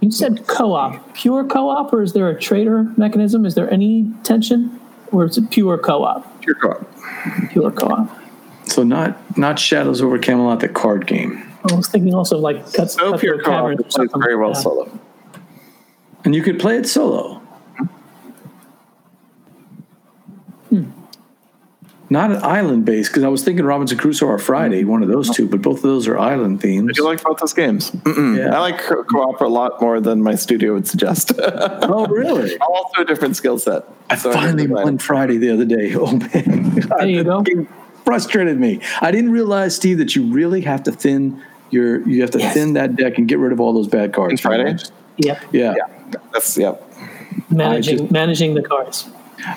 you said co-op. Pure co-op, or is there a trader mechanism? Is there any tension? Or is it pure co-op? Pure co-op. Pure co-op. So not, not Shadows over Camelot, the card game. I was thinking also like cuts, so cuts pure co-op plays very well like solo. And you could play it solo. Hmm. Not an island base, because I was thinking Robinson Crusoe or Friday, one of those two, but both of those are island themes. I do like both those games. Yeah. I like co- co-op a lot more than my studio would suggest. Oh, really? Also a different skill set. I so finally I won Friday the other day. Oh, man. There you go. Frustrated me. I didn't realize, Steve, that you really have to thin your you have to yes. thin that deck and get rid of all those bad cards. In Friday? Yep. Yeah. Yeah. That's, yep. Managing just, managing the cards.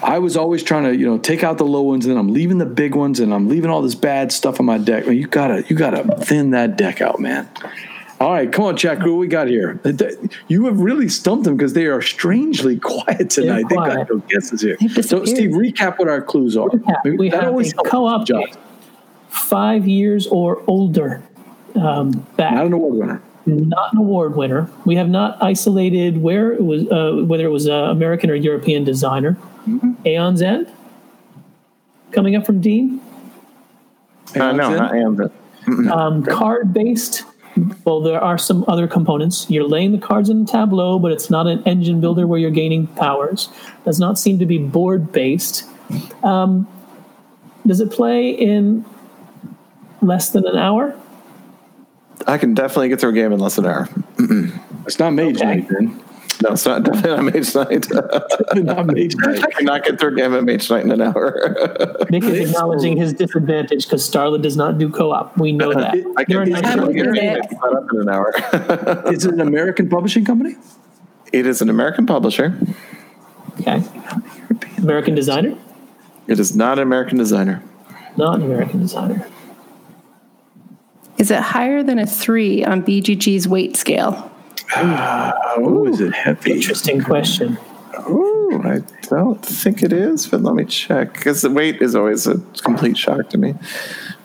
I was always trying to, you know, take out the low ones, and then I'm leaving the big ones, and I'm leaving all this bad stuff on my deck. Man, you gotta, you gotta thin that deck out, man. All right, come on, Jack. Who we got here? You have really stumped them because they are strangely quiet tonight. They've got no guesses here. So, Steve, recap what our clues are. Maybe, we have always a co-op game, five years or older um, back. Not an award winner. Not an award winner. We have not isolated where it was, uh, whether it was an uh, American or European designer. Mm-hmm. Aeon's End? Coming up from Dean? Uh, no, End? Not Aeon's End. Um, card-based... Well, there are some other components. You're laying the cards in a tableau, but it's not an engine builder where you're gaining powers. Does not seem to be board-based. Um, does it play in less than an hour? I can definitely get through a game in less than an hour. It's not Mage okay. Night, then. No, it's not, definitely not Mage Night. Not Mage Night. I cannot get through a game at Mage Night in an hour. Nick is acknowledging his disadvantage because Starla does not do co-op. We know that. I can't get up in an hour. Is it an American publishing company? It is an American publisher. Okay. American designer? It is not an American designer. Not an American designer. Is it higher than a three on B G G's weight scale? Uh, ooh, is it heavy? Interesting question. Ooh, I don't think it is, but let me check. Because the weight is always a complete shock to me.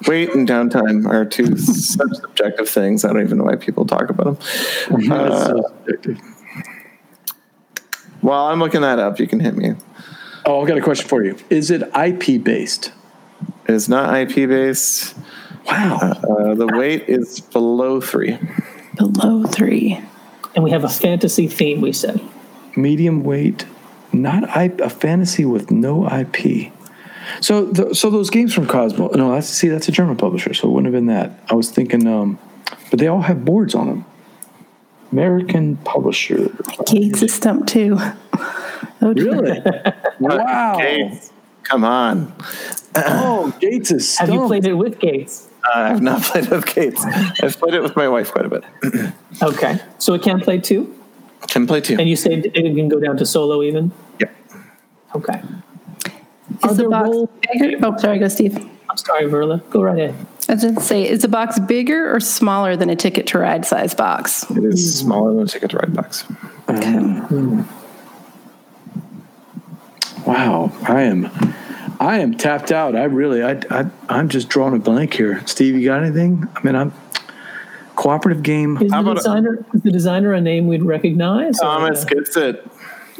Weight and downtime are two such subjective things. I don't even know why people talk about them. Uh, so subjective. While I'm looking that up, you can hit me. Oh, I've got a question for you. Is it I P based? It is not I P based. Wow. Uh, the weight is below three. Below three. And we have a fantasy theme, we said. Medium weight, not I, a fantasy with no I P. So the, so those games from Cosmo, no, that's, see, that's a German publisher, so it wouldn't have been that. I was thinking, um, but they all have boards on them. American publisher. Gates is stumped too. Oh, really? Wow. Gates, come on. Oh, Gates is stumped. Have you played it with Gates? Uh, I've not played it with Gates. I've played it with my wife quite a bit. Okay. So it can play two? Can play two. And you say it can go down to solo even? Yep. Okay. Is the box roll- bigger? Oh, sorry. Go, Steve. I'm sorry, Verla. Go right ahead. I was going to say, is the box bigger or smaller than a Ticket to Ride size box? It is mm. smaller than a Ticket to Ride box. Okay. Mm. Wow. I am... I am tapped out. I really, I, I, I'm just drawing a blank here. Steve, you got anything? I mean, I'm cooperative game. Is the designer, a, is the designer a name we'd recognize? Thomas gets it.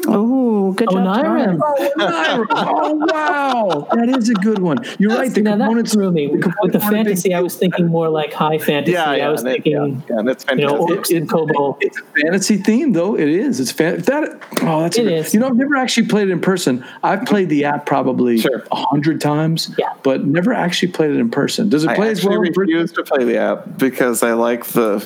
Oh, good oh, job, Niram. Oh, Niram. Oh, wow. That is a good one. You're right. The now components threw me. The With the fantasy, I was thinking more like high fantasy. Yeah, yeah, I was they, thinking, yeah, yeah, that's fantastic. You know, orcs it, and kobolds. It's a fantasy theme, though. It is. It's fan- that. Oh, that's it a, is. You know, I've never actually played it in person. I've played the app probably a sure. hundred times, yeah. but never actually played it in person. Does it play I as well? I refuse to play the app because I like the...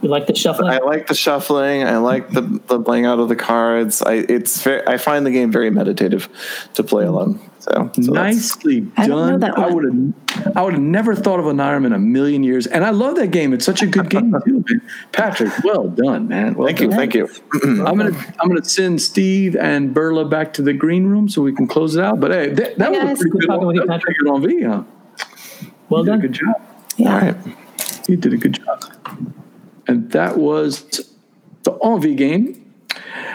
You like the shuffling? I like the shuffling. I like the, the playing out of the cards. I it's very, I find the game very meditative to play alone. So, so nicely done. I, I would have I would have never thought of Aniram in a million years. And I love that game. It's such a good game too. Patrick, well done, man. Well thank done. you, thank you. I'm gonna I'm gonna send Steve and Burla back to the green room so we can close it out. But hey, that, that yes, was a pretty good one. That was pretty good on V, huh? Well you done. Did a good job. Yeah. All right. You did a good job. And that was the On-V game.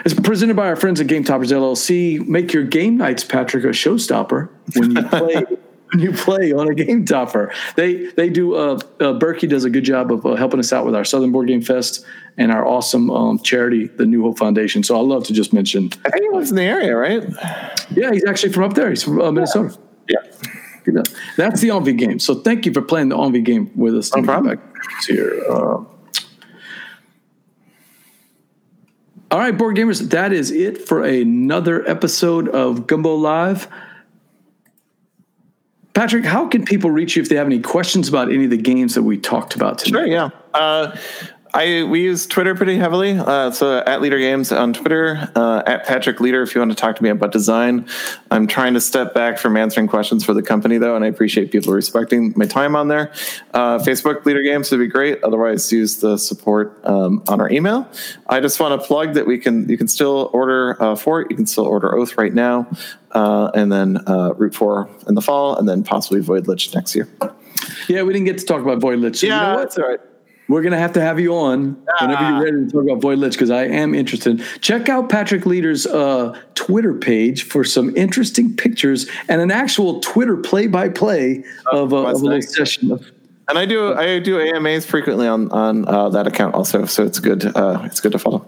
It's presented by our friends at Game Toppers L L C. Make your game nights, Patrick, a showstopper when you play when you play on a Game Topper. They they do. Uh, uh, Berkey does a good job of uh, helping us out with our Southern Board Game Fest and our awesome um, charity, the New Hope Foundation. So I love to just mention. I think he lives in the area, right? Yeah, he's actually from up there. He's from uh, Minnesota. Yeah. yeah. That's the On-V game. So thank you for playing the On-V game with us. No problem. Here. Uh, All right, board gamers, that is it for another episode of Gumbo Live. Patrick, how can people reach you if they have any questions about any of the games that we talked about today? Sure, yeah. Uh, I we use Twitter pretty heavily, uh, so at Leder Games on Twitter, uh, at Patrick Leder if you want to talk to me about design. I'm trying to step back from answering questions for the company, though, and I appreciate people respecting my time on there. Uh, Facebook, Leder Games would be great. Otherwise, use the support um, on our email. I just want to plug that we can you can still order uh, Fort, you can still order Oath right now, uh, and then uh, Root four in the fall, and then possibly Void Lich next year. Yeah, we didn't get to talk about Void Lich. So yeah, you know what? That's all right. We're going to have to have you on whenever you're ready to talk about Void Lich, because I am interested. Check out Patrick Leder's uh, Twitter page for some interesting pictures and an actual Twitter play-by-play oh, of, uh, of a little session. And I do I do A M As frequently on on uh, that account also, so it's good uh, it's good to follow.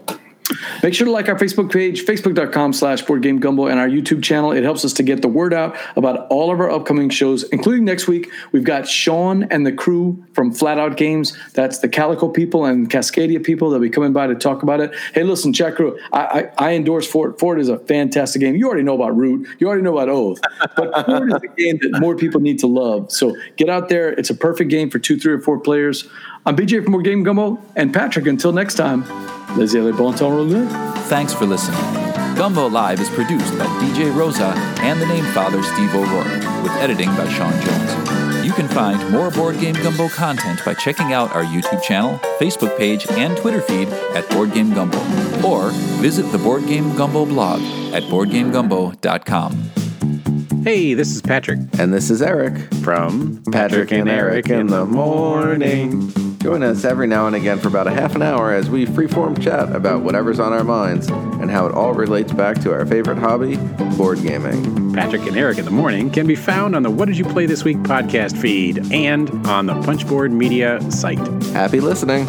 Make sure to like our Facebook page, facebook.com slash Board Game Gumbo, and our YouTube channel. It helps us to get the word out about all of our upcoming shows, including next week. We've got Sean and the crew from Flat Out Games. That's the Calico people and Cascadia people that will be coming by to talk about it. Hey, listen, chat crew, I, I, I endorse Fort. Fort is a fantastic game. You already know about Root. You already know about Oath. But Fort is a game that more people need to love. So get out there. It's a perfect game for two, three, or four players. I'm B J from Board Game Gumbo, and Patrick, until next time. Thanks for listening. Gumbo Live is produced by D J Rosa and the name father Steve O'Rourke, with editing by Sean Jones. You can find more Board Game Gumbo content by checking out our YouTube channel, Facebook page, and Twitter feed at Board Game Gumbo, or visit the Board Game Gumbo blog at board game gumbo dot com. Hey, this is Patrick. And this is Eric from Patrick, Patrick and, and Eric in the Morning. Join us every now and again for about a half an hour as we freeform chat about whatever's on our minds and how it all relates back to our favorite hobby, board gaming. Patrick and Eric in the Morning can be found on the What Did You Play This Week podcast feed and on the Punchboard Media site. Happy listening.